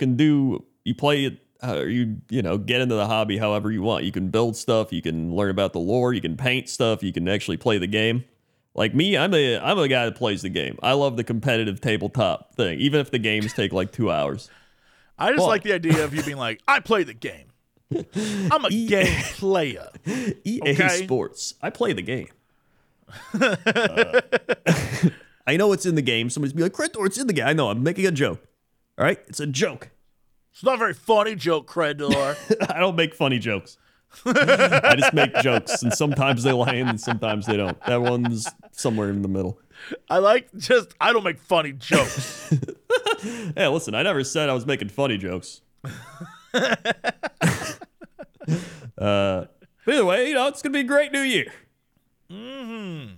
play it, or you get into the hobby however you want. You can build stuff. You can learn about the lore. You can paint stuff. You can actually play the game. Like me, I'm a guy that plays the game. I love the competitive tabletop thing, even if the games take like 2 hours. I just like the idea of you being like, I play the game. I'm a game player. EA Sports. I play the game. I know it's in the game. Somebody's be like, Crendor, it's in the game. I know, I'm making a joke. All right? It's a joke. It's not a very funny joke, Crendor. I don't make funny jokes. I just make jokes, and sometimes they land and sometimes they don't. That one's somewhere in the middle. I don't make funny jokes. Hey, listen, I never said I was making funny jokes. But either way, it's going to be a great new year. Mm-hmm.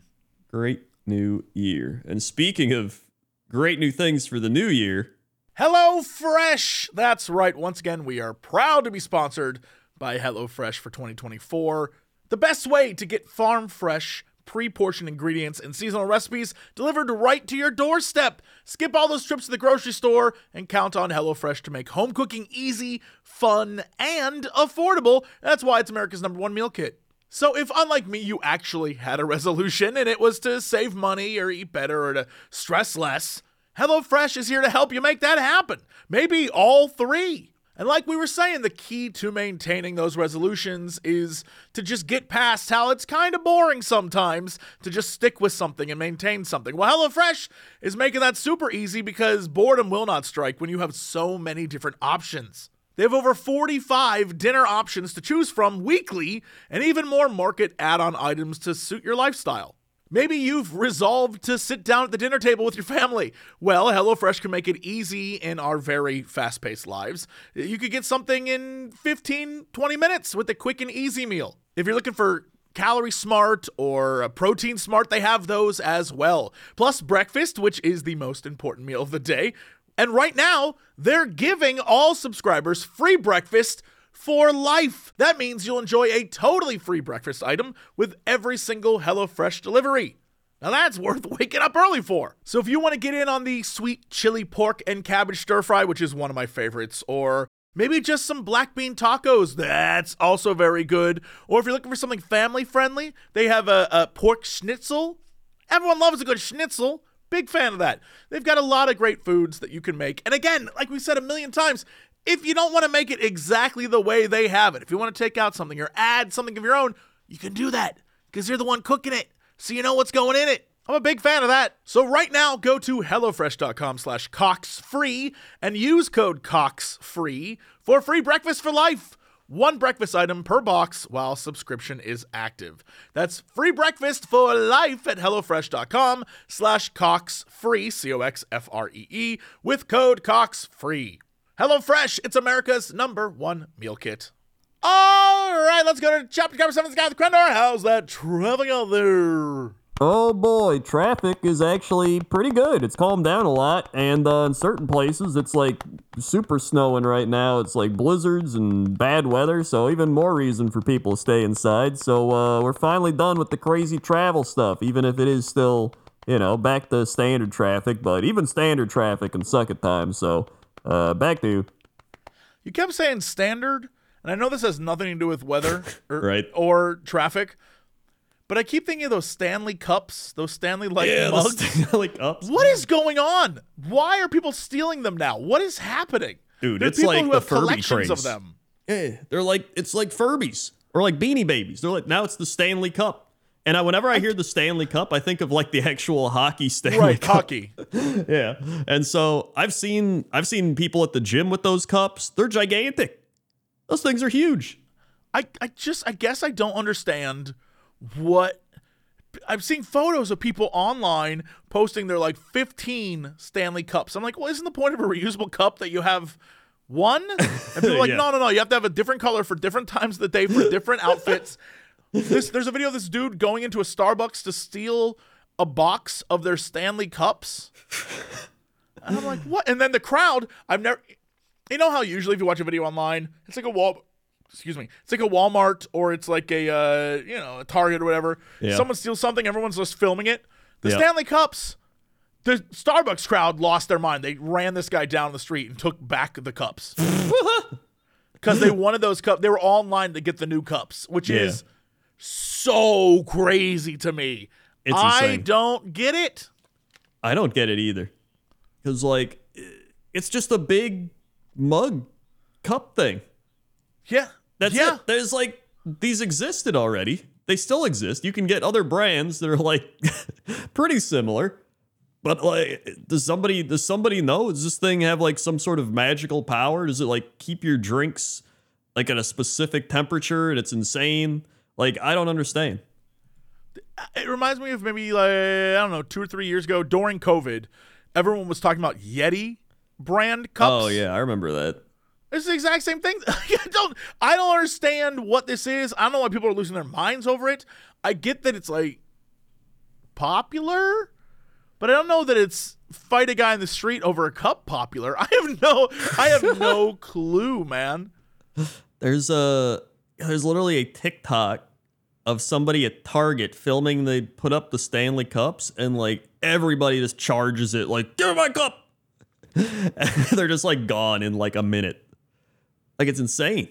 Great new year. And speaking of great new things for the new year, HelloFresh. That's right. Once again, we are proud to be sponsored by HelloFresh for 2024. The best way to get farm fresh, pre-portioned ingredients and seasonal recipes delivered right to your doorstep. Skip all those trips to the grocery store and count on HelloFresh to make home cooking easy, fun, and affordable. That's why it's America's #1 meal kit. So if, unlike me, you actually had a resolution and it was to save money or eat better or to stress less, HelloFresh is here to help you make that happen. Maybe all three. And like we were saying, the key to maintaining those resolutions is to just get past how it's kind of boring sometimes to just stick with something and maintain something. Well, HelloFresh is making that super easy because boredom will not strike when you have so many different options. They have over 45 dinner options to choose from weekly and even more market add-on items to suit your lifestyle. Maybe you've resolved to sit down at the dinner table with your family. Well, HelloFresh can make it easy in our very fast-paced lives. You could get something in 15, 20 minutes with a quick and easy meal. If you're looking for Calorie Smart or Protein Smart, they have those as well. Plus breakfast, which is the most important meal of the day. And right now, they're giving all subscribers free breakfast for life. That means you'll enjoy a totally free breakfast item with every single HelloFresh delivery. Now that's worth waking up early for. So if you want to get in on the sweet chili pork and cabbage stir fry, which is one of my favorites, or maybe just some black bean tacos, that's also very good. Or if you're looking for something family friendly, they have a pork schnitzel. Everyone loves a good schnitzel. Big fan of that. They've got a lot of great foods that you can make. And again, like we said a million times, if you don't want to make it exactly the way they have it, if you want to take out something or add something of your own, you can do that because you're the one cooking it. So you know what's going in it. I'm a big fan of that. So right now, go to HelloFresh.com/CoxFree and use code CoxFree for free breakfast for life. One breakfast item per box while subscription is active. That's free breakfast for life at HelloFresh.com/CoxFree, COXFREE, with code CoxFree. HelloFresh, it's America's #1 meal kit. All right, let's go to chapter 7 of the Cox n' Crendor. How's that traveling out there? Oh boy, traffic is actually pretty good. It's calmed down a lot, and in certain places it's like super snowing right now. It's like blizzards and bad weather, so even more reason for people to stay inside. So we're finally done with the crazy travel stuff, even if it is still, you know, back to standard traffic, but even standard traffic can suck at times. So back to you. You kept saying standard, and I know this has nothing to do with weather or, right, or traffic. But I keep thinking of those Stanley cups, those Stanley-like mugs. Stanley cups. What is going on? Why are people stealing them now? What is happening? Dude, it's like the Furby craze of them. Yeah, they're like, it's like Furbies or like Beanie Babies. They're like, now it's the Stanley Cup. And whenever I hear the Stanley Cup, I think of like the actual hockey Stanley Cup. Hockey. Yeah. And so I've seen people at the gym with those cups. They're gigantic. Those things are huge. I guess I don't understand. What I've seen photos of people online posting their like 15 Stanley cups. I'm like, well, isn't the point of a reusable cup that you have one? And people are like, yeah. No, you have to have a different color for different times of the day for different outfits. There's a video of this dude going into a Starbucks to steal a box of their Stanley cups. And I'm like, what? And then the crowd, you know how usually if you watch a video online, it's like a wall. Excuse me. It's like a Walmart or it's like a, a Target or whatever. Yeah. Someone steals something. Everyone's just filming it. The Stanley Cups, the Starbucks crowd lost their mind. They ran this guy down the street and took back the cups because they wanted those cups. They were all online to get the new cups, which is so crazy to me. It's insane. Don't get it. I don't get it either. Because like, it's just a big mug cup thing. Yeah. That's it. There's like, these existed already. They still exist. You can get other brands that are like pretty similar. But like, does somebody know? Does this thing have like some sort of magical power? Does it like keep your drinks like at a specific temperature and it's insane? Like, I don't understand. It reminds me of maybe like, I don't know, 2 or 3 years ago during COVID, everyone was talking about Yeti brand cups. Oh yeah, I remember that. It's the exact same thing. I don't understand what this is. I don't know why people are losing their minds over it. I get that it's like popular, but I don't know that it's fight a guy in the street over a cup popular. I have no clue, man. There's literally a TikTok of somebody at Target filming. They put up the Stanley cups and like everybody just charges it like, give me my cup. And they're just like gone in like a minute. Like, it's insane.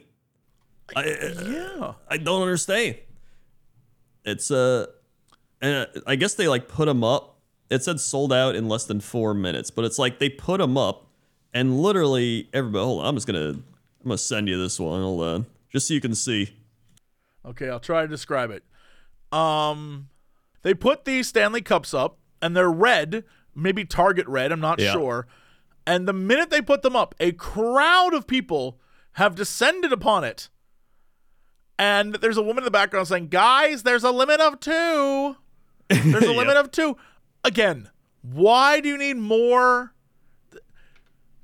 I don't understand. It's, and I guess they, like, put them up. It said sold out in less than 4 minutes, but it's like they put them up, and literally everybody, hold on, I'm going to send you this one, hold on, just so you can see. Okay, I'll try to describe it. They put these Stanley Cups up, and they're red, maybe Target red, I'm not sure, and the minute they put them up, a crowd of people have descended upon it. And there's a woman in the background saying, guys, there's a limit of 2. There's a limit of 2. Again, why do you need more?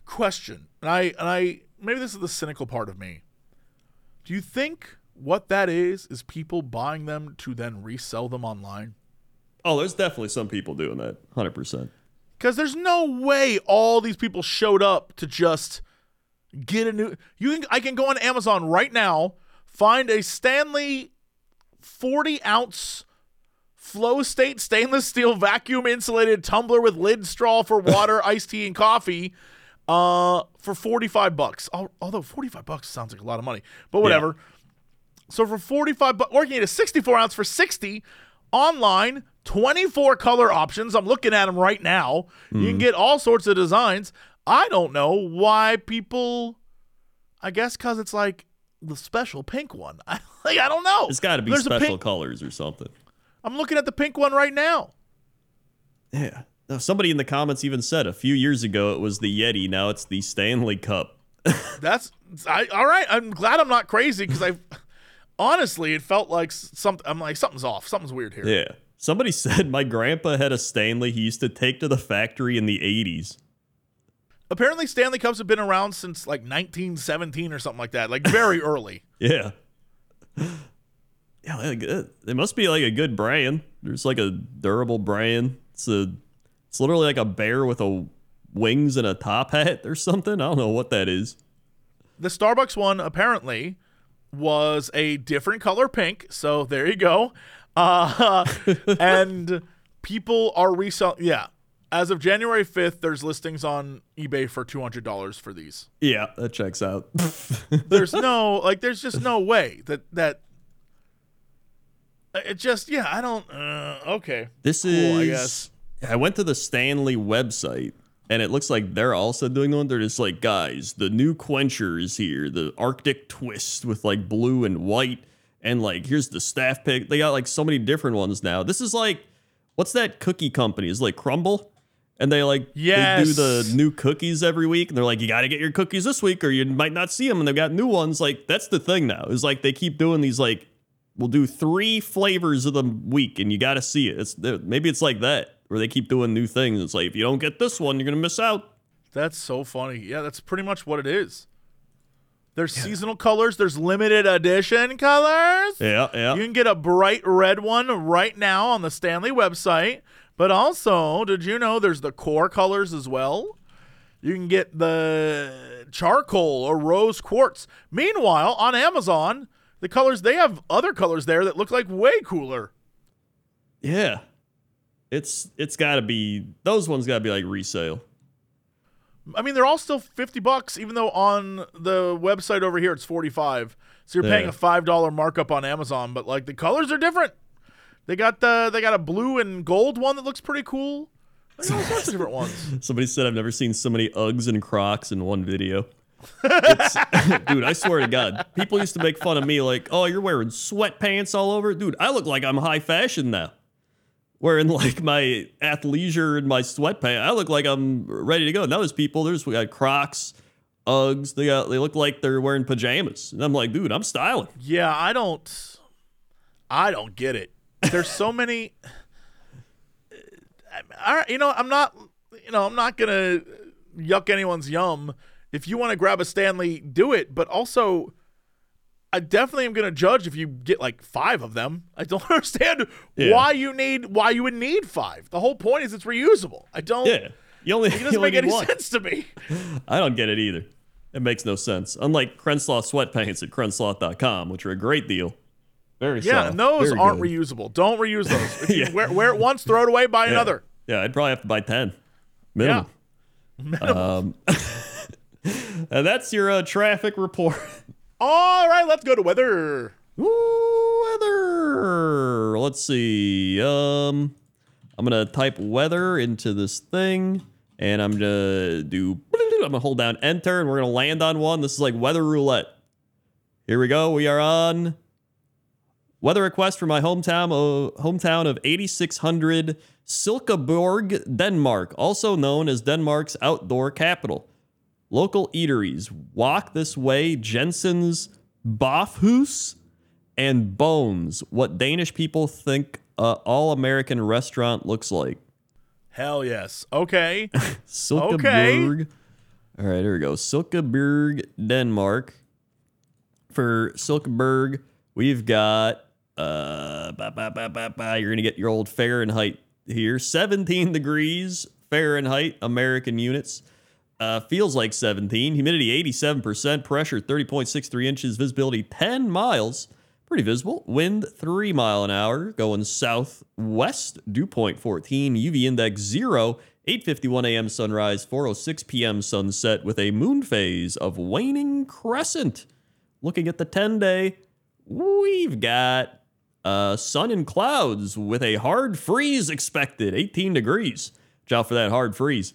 Question. And I maybe this is the cynical part of me. Do you think what that is people buying them to then resell them online? Oh, there's definitely some people doing that, 100%. Because there's no way all these people showed up to just get a new. I can go on Amazon right now, find a Stanley 40-ounce flow state stainless steel vacuum insulated tumbler with lid straw for water, iced tea, and coffee for $45. Although $45 sounds like a lot of money, but whatever. Yeah. So for $45, or you can get a 64 ounce for $60. Online, 24 color options. I'm looking at them right now. Mm. You can get all sorts of designs. I don't know why people, I guess because it's like the special pink one. I don't know. It's got to be special colors or something. I'm looking at the pink one right now. Yeah. Now, somebody in the comments even said a few years ago it was the Yeti. Now it's the Stanley Cup. All right. I'm glad I'm not crazy because I honestly, it felt like something's off. Something's weird here. Yeah. Somebody said my grandpa had a Stanley he used to take to the factory in the 80s. Apparently, Stanley Cups have been around since like 1917 or something like that. Like very early. Yeah. Yeah, it must be like a good brand. There's like a durable brand. It's literally like a bear with wings and a top hat or something. I don't know what that is. The Starbucks one apparently was a different color pink. So there you go. And people are reselling. Yeah. As of January 5th, there's listings on eBay for $200 for these. Yeah, that checks out. There's just no way that it just, yeah, I don't, okay. This cool, is, I guess. I went to the Stanley website, and it looks like they're also doing the one. They're just like, guys, the new quencher is here. The Arctic Twist with like blue and white. And like, here's the staff pick. They got like so many different ones now. This is like, what's that cookie company? Is it like Crumble? And they like, yes, they do the new cookies every week. And they're like, you got to get your cookies this week or you might not see them. And they've got new ones. Like, that's the thing now is like, they keep doing these like, we'll do 3 flavors of the week and you got to see it. Maybe it's like that where they keep doing new things. It's like, if you don't get this one, you're going to miss out. That's so funny. Yeah, that's pretty much what it is. There's seasonal colors. There's limited edition colors. Yeah, yeah. You can get a bright red one right now on the Stanley website. But also, did you know there's the core colors as well? You can get the charcoal or rose quartz. Meanwhile, on Amazon, the colors, they have other colors there that look like way cooler. Yeah. It's got to be, those ones got to be like resale. I mean, they're all still $50, even though on the website over here, it's $45. So you're paying a $5 markup on Amazon, but like the colors are different. They got a blue and gold one that looks pretty cool. Like, all sorts of different ones. Somebody said, I've never seen so many Uggs and Crocs in one video. Dude, I swear to God, people used to make fun of me like, oh, you're wearing sweatpants all over. Dude, I look like I'm high fashion now. Wearing like my athleisure and my sweatpants. I look like I'm ready to go. Now there's people, we got Crocs, Uggs. They look like they're wearing pajamas. And I'm like, dude, I'm styling. Yeah, I don't get it. There's so many. I'm not going to yuck anyone's yum. If you want to grab a Stanley, do it. But also, I definitely am going to judge if you get like 5 of them. I don't understand why you would need 5. The whole point is it's reusable. I don't. Yeah. It doesn't make any sense to me. I don't get it either. It makes no sense. Unlike Crensloth sweatpants at crensloth.com, which are a great deal. Very soft. Yeah, and those aren't reusable. Don't reuse those. If you wear it once, throw it away, buy another. Yeah, I'd probably have to buy 10. Minimum. Yeah. Minimum. And that's your traffic report. All right, let's go to weather. Ooh, weather. Let's see. I'm going to type weather into this thing, and I'm going to hold down enter, and we're going to land on one. This is like weather roulette. Here we go. We are on weather request for my hometown of 8600 Silkeborg, Denmark, also known as Denmark's outdoor capital. Local eateries, Walk This Way, Jensen's, Bofhus, and Bones. What Danish people think an all-American restaurant looks like. Hell yes. Okay. Silkeborg. Okay. All right, here we go. Silkeborg, Denmark. For Silkeborg, we've got, you're going to get your old Fahrenheit here. 17 degrees Fahrenheit, American units. Feels like 17, humidity 87%, pressure 30.63 inches, visibility 10 miles, Pretty visible. Wind 3 miles an hour, going southwest. Dew point 14. UV index 0. 8:51 a.m. sunrise, 4:06 p.m. sunset, with a moon phase of waning crescent. Looking at the 10-day, we've got sun and clouds with a hard freeze expected, 18 degrees. Watch out for that hard freeze.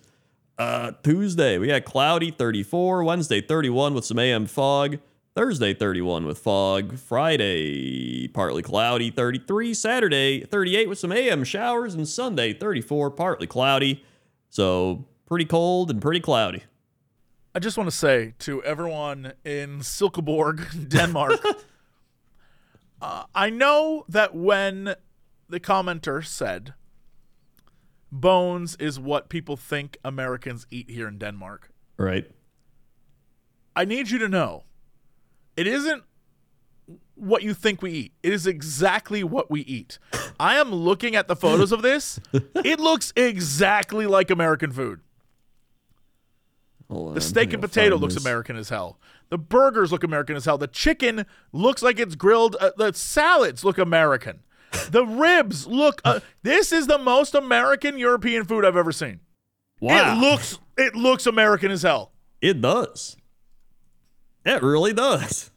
Tuesday, we got cloudy, 34. Wednesday, 31 with some AM fog. Thursday, 31 with fog. Friday, partly cloudy, 33. Saturday, 38 with some AM showers. And Sunday, 34, partly cloudy. So pretty cold and pretty cloudy. I just want to say to everyone in Silkeborg, Denmark, I know that when the commenter said Bones is what people think Americans eat here in Denmark. Right. I need you to know it isn't what you think we eat. It is exactly what we eat. I am looking at the photos of this. It looks exactly like American food. The steak and potato looks American as hell. The burgers look American as hell. The chicken looks like it's grilled. The salads look American. The ribs look. This is the most American European food I've ever seen. Wow! It looks American as hell. It does. It really does.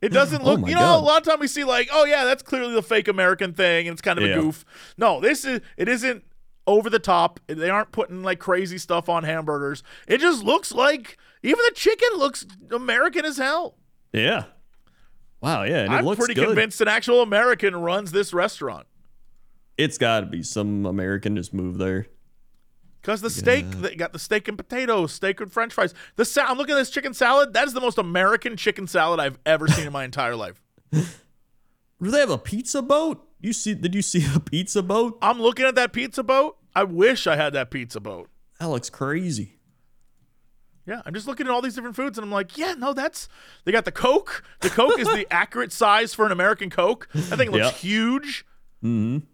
It doesn't look. A lot of time we see like, oh yeah, that's clearly the fake American thing, and it's kind of a goof. No, this is. It isn't over the top. They aren't putting like crazy stuff on hamburgers. It just looks like even the chicken looks American as hell. Yeah. Wow. Yeah. And I'm pretty convinced an actual American runs this restaurant. It's got to be some American just moved there. Because the steak, they got the steak and potatoes, steak and French fries. I'm looking at this chicken salad. That is the most American chicken salad I've ever seen in my entire life. Do they have a pizza boat? Did you see a pizza boat? I'm looking at that pizza boat. I wish I had that pizza boat. That looks crazy. Yeah, I'm just looking at all these different foods, and I'm like, yeah, no, that's... They got the Coke. The Coke is the accurate size for an American Coke. That thing looks huge. Mm-hmm.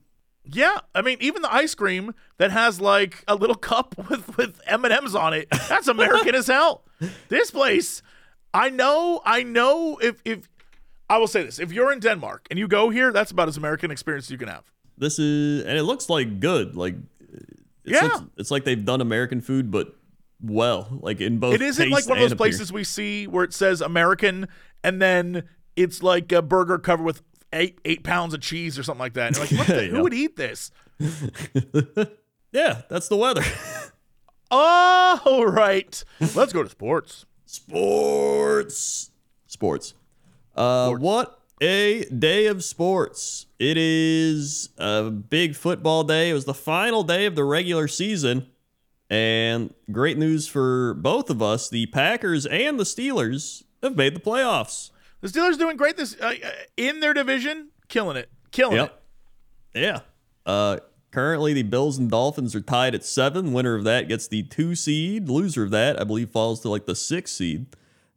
Yeah, I mean, even the ice cream that has, like, a little cup with M&Ms on it, that's American as hell. This place, I know if I will say this. If you're in Denmark and you go here, that's about as American experience as you can have. This is, and it looks like good. Like, it's like they've done American food, but well, like in both. It isn't like one of those places we see where it says American and then it's like a burger covered with eight pounds of cheese or something like that. And you're like, who would eat this? Yeah, that's the weather. All right. Let's go to sports. Sports. What a day of sports. It is a big football day. It was the final day of the regular season. And great news for both of us. The Packers and the Steelers have made the playoffs. The Steelers doing great this in their division. Killing it. Yeah. Currently, the Bills and Dolphins are tied at 7. Winner of that gets the 2 seed. Loser of that, I believe, falls to like the 6 seed.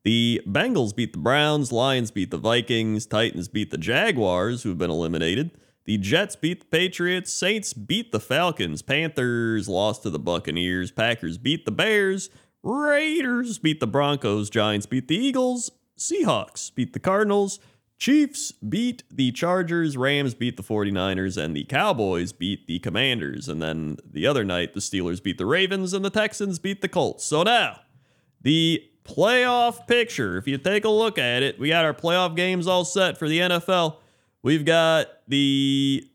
The Bengals beat the Browns, Lions beat the Vikings, Titans beat the Jaguars, who have been eliminated. The Jets beat the Patriots, Saints beat the Falcons, Panthers lost to the Buccaneers, Packers beat the Bears, Raiders beat the Broncos, Giants beat the Eagles, Seahawks beat the Cardinals, Chiefs beat the Chargers, Rams beat the 49ers, and the Cowboys beat the Commanders. And then the other night, the Steelers beat the Ravens, and the Texans beat the Colts. So now, the playoff picture. If you take a look at it, we got our playoff games all set for the NFL. We've got the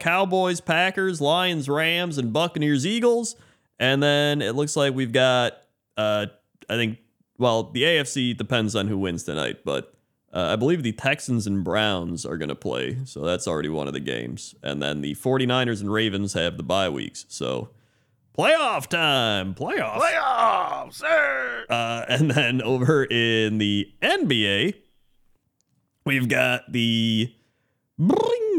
Cowboys, Packers, Lions, Rams, and Buccaneers, Eagles. And then it looks like we've got, the AFC depends on who wins tonight, but I believe the Texans and Browns are going to play. So that's already one of the games. And then the 49ers and Ravens have the bye weeks. So playoff time. Playoffs, sir. And then over in the NBA, we've got the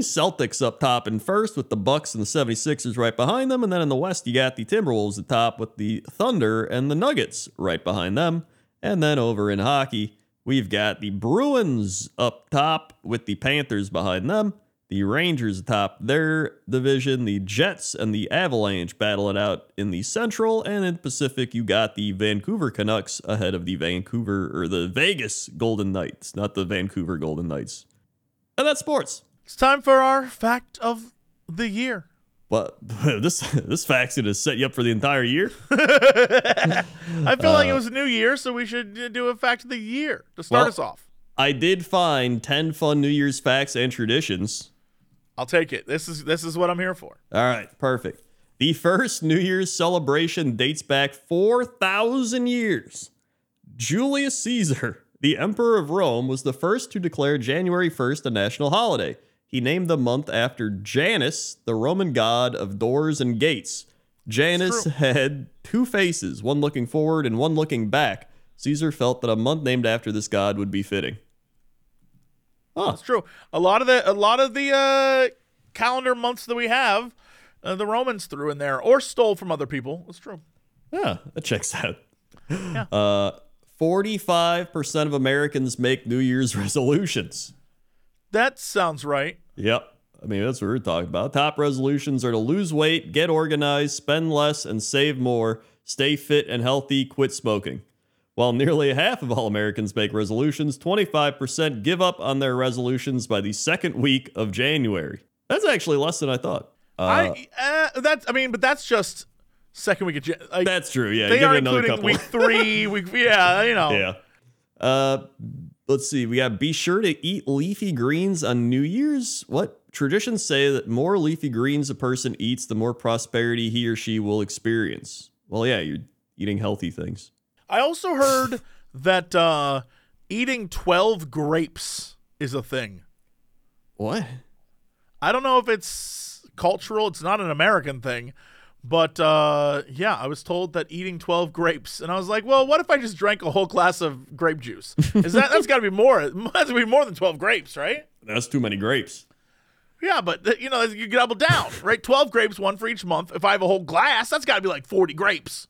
Celtics up top in first with the Bucks and the 76ers right behind them. And then in the West, you got the Timberwolves at top with the Thunder and the Nuggets right behind them. And then over in hockey, we've got the Bruins up top with the Panthers behind them. The Rangers atop their division. The Jets and the Avalanche battle it out in the Central. And in the Pacific, you got the Vancouver Canucks ahead of the Vegas Golden Knights. Not the Vancouver Golden Knights. and that's sports. It's time for our fact of the year. Well, this fact's going to set you up for the entire year. I feel like it was a new year, so we should do a fact of the year to start us off. I did find 10 fun New Year's facts and traditions. I'll take it. This is what I'm here for. All right, perfect. The first New Year's celebration dates back 4,000 years. Julius Caesar, the emperor of Rome, was the first to declare January 1st a national holiday. He named the month after Janus, the Roman god of doors and gates. Janus had two faces, one looking forward and one looking back. Caesar felt that a month named after this god would be fitting. Huh. That's true. A lot of the calendar months that we have, the Romans threw in there or stole from other people. That's true. Yeah, that checks out. Yeah. 45% of Americans make New Year's resolutions. That sounds right. Yep. I mean, that's what we're talking about. Top resolutions are to lose weight, get organized, spend less, and save more, stay fit and healthy, quit smoking. While nearly half of all Americans make resolutions, 25% give up on their resolutions by the second week of January. That's actually less than I thought. But that's just second week of January. Like, that's true, yeah. They are including week three, week. Yeah. Let's see, we got be sure to eat leafy greens on New Year's. What? Traditions say that more leafy greens a person eats, the more prosperity he or she will experience. Well, yeah, you're eating healthy things. I also heard that eating 12 grapes is a thing. What? I don't know if it's cultural. It's not an American thing. But, yeah, I was told that eating 12 grapes. And I was like, well, what if I just drank a whole glass of grape juice? That's got to be more. That's be more than 12 grapes, right? That's too many grapes. Yeah, but, you know, you double down, right? 12 grapes, one for each month. If I have a whole glass, that's got to be like 40 grapes.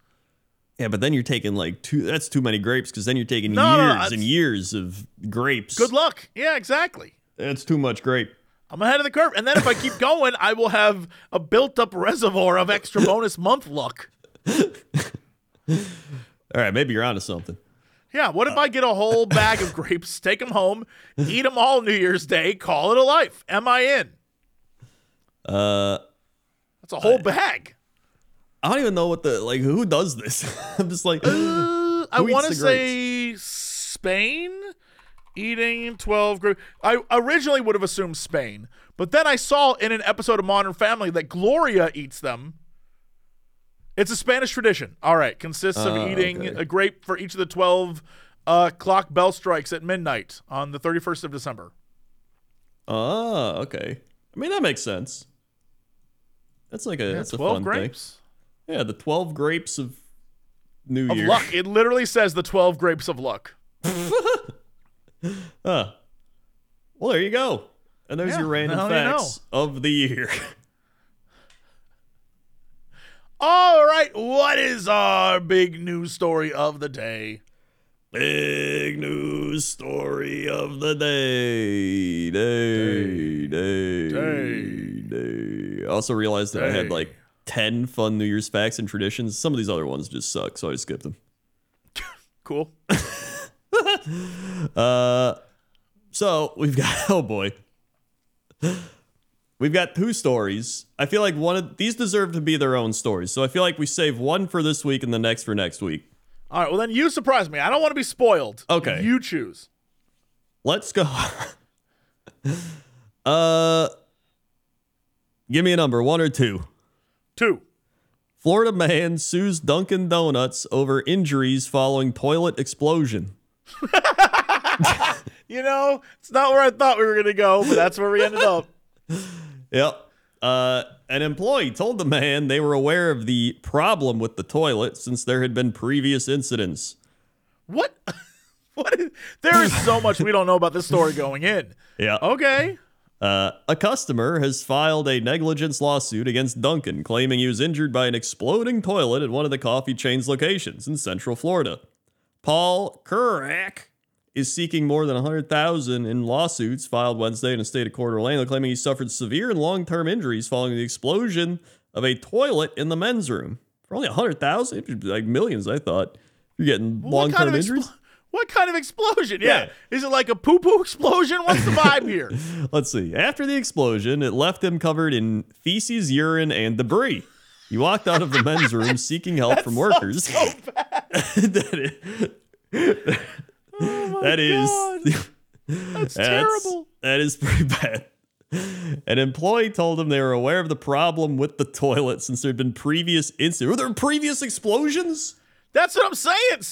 Yeah, but then you're taking like two. That's too many grapes because then you're taking years and years of grapes. Good luck. Yeah, exactly. That's too much grape. I'm ahead of the curve. And then if I keep going, I will have a built-up reservoir of extra bonus month luck. All right, maybe you're onto something. Yeah, what if I get a whole bag of grapes, take them home, eat them all New Year's Day, call it a life? Am I in? That's a whole bag. I don't even know what who does this? I'm just like, I want to say Spain? Eating 12 grapes. I originally would have assumed Spain, but then I saw in an episode of Modern Family that Gloria eats them. It's a Spanish tradition. All right. Consists of eating a grape for each of the 12 clock bell strikes at midnight on the 31st of December. Oh, okay. I mean, that makes sense. That's like that's 12 a fun grapes. Thing. Yeah, the 12 grapes of New Year. Luck. It literally says the 12 grapes of luck. Well, there you go. And there's your random facts of the year. All right, what is our big news story of the day? Big news story of the day. Day. I also realized that I had like 10 fun New Year's facts and traditions. Some of these other ones just suck, so I just skipped them. Cool. So we've got two stories. I feel like one of these deserve to be their own stories, so I feel like we save one for this week and the next for next week. All right, well then you surprise me. I don't want to be spoiled. Okay, you choose. Let's go. Give me a number, one or two. Two. Florida man sues Dunkin' Donuts over injuries following toilet explosion. You know, it's not where I thought we were going to go, but that's where we ended up. Yep. An employee told the man they were aware of the problem with the toilet since there had been previous incidents. What? There is so much we don't know about this story going in. Yeah. Okay. A customer has filed a negligence lawsuit against Dunkin', claiming he was injured by an exploding toilet at one of the coffee chain's locations in Central Florida. Paul Kurak is seeking more than $100,000 in lawsuits filed Wednesday in the state of Coeur d'Alene, claiming he suffered severe and long-term injuries following the explosion of a toilet in the men's room. For only $100,000, like millions, I thought. You're getting long-term injuries. What kind of explosion? Yeah. Is it like a poo-poo explosion? What's the vibe here? Let's see. After the explosion, it left him covered in feces, urine, and debris. He walked out of the men's room seeking help from workers. So bad. That's terrible. That is pretty bad. An employee told him they were aware of the problem with the toilet since there had been previous incidents. Were there previous explosions? That's what I'm saying.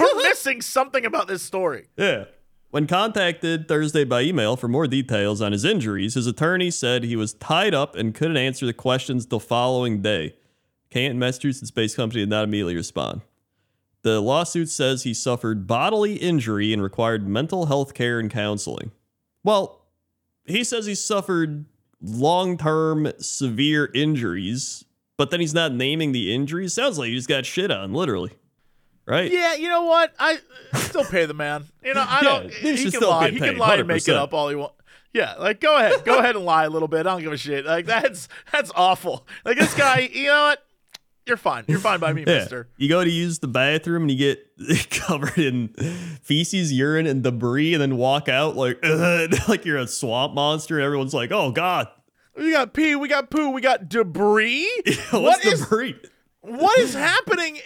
We're missing something about this story. Yeah. When contacted Thursday by email for more details on his injuries, his attorney said he was tied up and couldn't answer the questions the following day. Canton, Massachusetts-based company did not immediately respond. The lawsuit says he suffered bodily injury and required mental health care and counseling. Well, he says he suffered long-term severe injuries, but then he's not naming the injuries. Sounds like he just got shit on, literally. Right? Yeah, you know what? I still pay the man. You know, He can lie and make it up all he wants. Yeah, like, go ahead and lie a little bit. I don't give a shit. Like, that's awful. Like, this guy, you know what? You're fine. You're fine by me, mister. You go to use the bathroom and you get covered in feces, urine, and debris, and then walk out like you're a swamp monster. And everyone's like, oh, God. We got pee. We got poo. We got debris. What's debris? What is happening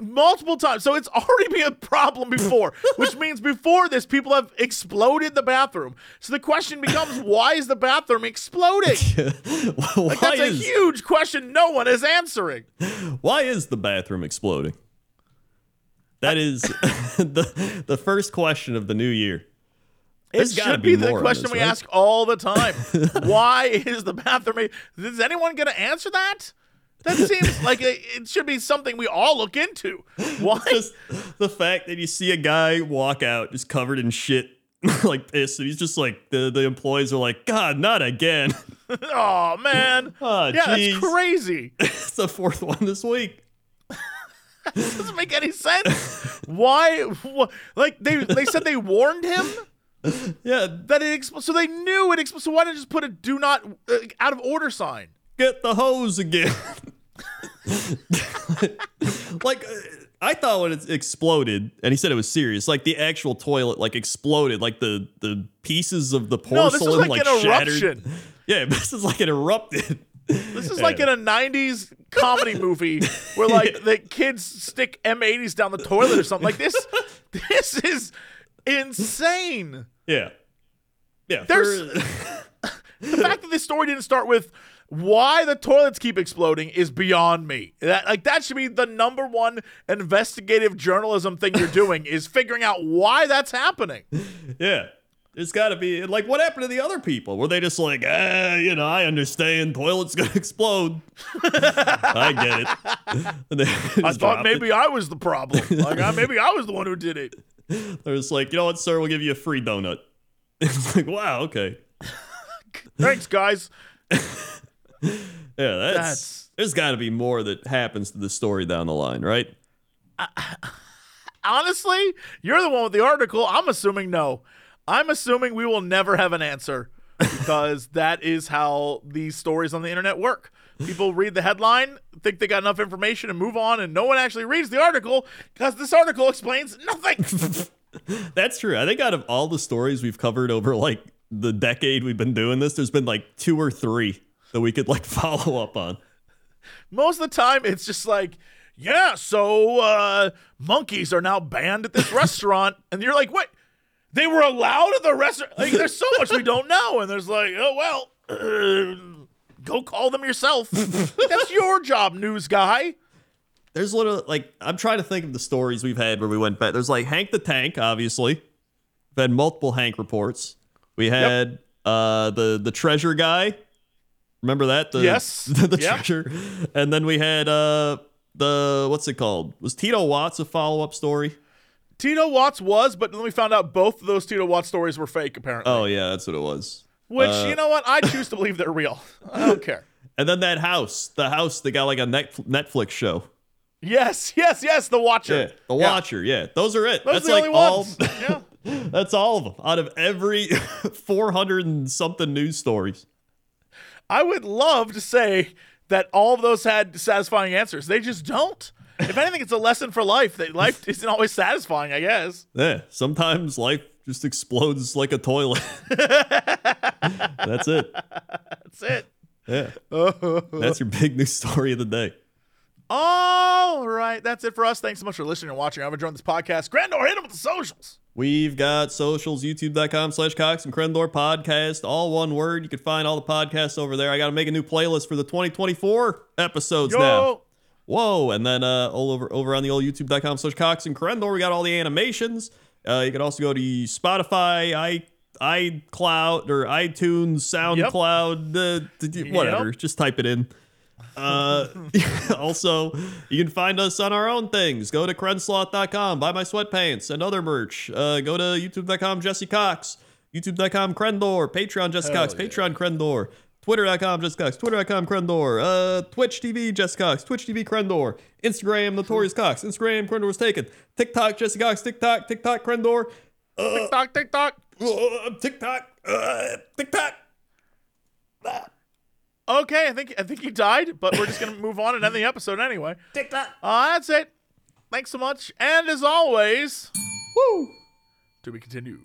multiple times? So it's already been a problem before, which means before this, people have exploded the bathroom. So the question becomes, why is the bathroom exploding? That's a huge question no one is answering. Why is the bathroom exploding? That is the first question of the new year. It should be the question we ask all the time. Why is the bathroom? Is anyone going to answer that? That seems like it should be something we all look into. Why? Just the fact that you see a guy walk out just covered in shit like this. And he's just like, the employees are like, God, not again. Oh, man. Oh, yeah, geez. That's crazy. It's the fourth one this week. This doesn't make any sense. Why? Like, they said they warned him? Yeah, that it exploded. So they knew it exploded. So why didn't just put a do not out of order sign? Get the hose again. Like, I thought when it exploded, and he said it was serious. Like the actual toilet, like exploded, like the pieces of the porcelain like shattered. Eruption. Yeah, this is like it erupted. This is like in a 90s comedy movie where like the kids stick M80s down the toilet or something. Like this is insane. Yeah. There's the fact that this story didn't start with why the toilets keep exploding is beyond me. That should be the number one investigative journalism thing you're doing is figuring out why that's happening. Yeah. It's got to be like, what happened to the other people? Were they just like, you know, I understand toilet's going to explode. I get it. I thought maybe I was the problem. Like maybe I was the one who did it. They're just like, you know what, sir, we'll give you a free donut. It's like, wow, okay. Thanks, guys. Yeah, there's got to be more that happens to the story down the line, right? Honestly, you're the one with the article. I'm assuming no. I'm assuming we will never have an answer because that is how these stories on the internet work. People read the headline, think they got enough information and move on, and no one actually reads the article because this article explains nothing. That's true. I think out of all the stories we've covered over like the decade we've been doing this, there's been like 2 or 3 that we could like follow up on. Most of the time it's just like, yeah, so monkeys are now banned at this restaurant. And you're like, what? They were allowed at the restaurant? Like, there's so much we don't know. And there's like, oh, well, go call them yourself. That's your job, news guy. There's literally, like, I'm trying to think of the stories we've had where we went back. There's, like, Hank the Tank, obviously. We've had multiple Hank reports. We had the treasure guy. Remember that? The treasure. And then we had what's it called? Was Tito Watts a follow-up story? Tito Watts was, but then we found out both of those Tito Watts stories were fake, apparently. Oh, yeah, that's what it was. Which, you know what? I choose to believe they're real. I don't care. And then that house. The house that got like a Netflix show. Yes. The Watcher. Yeah, Watcher, yeah. Those are it. Those are the only ones. Yeah. That's all of them. Out of every 400 and something news stories. I would love to say that all of those had satisfying answers. They just don't. If anything, it's a lesson for life that life isn't always satisfying, I guess. Yeah, sometimes life just explodes like a toilet. That's it. That's it. Yeah. Oh. That's your big news story of the day. All right, that's it for us. Thanks so much for listening and watching. I'm enjoying this podcast. Crendor, hit them with the socials. We've got socials, youtube.com/Cox n' Crendor podcast, all one word. You can find all the podcasts over there. I got to make a new playlist for the 2024 episodes now. Whoa. And then all over on the old youtube.com/Cox n' Crendor, we got all the animations. You can also go to Spotify, iCloud, or iTunes, SoundCloud, whatever. Yep. Just type it in. Also, you can find us on our own things. Go to crensloth.com, buy my sweatpants and other merch. Go to youtube.com Jesse Cox, youtube.com Crendor, Patreon Jesse Cox, Patreon Crendor, twitter.com Jesse Cox, twitter.com Crendor, Twitch TV Jesse Cox, Twitch TV Crendor, Instagram Notorious Cox, Instagram Crendor was taken, TikTok Jesse Cox, TikTok Crendor, TikTok. Okay, I think he died, but we're just going to move on and end the episode anyway. TikTok. That's it. Thanks so much. And as always, woo, to be continued.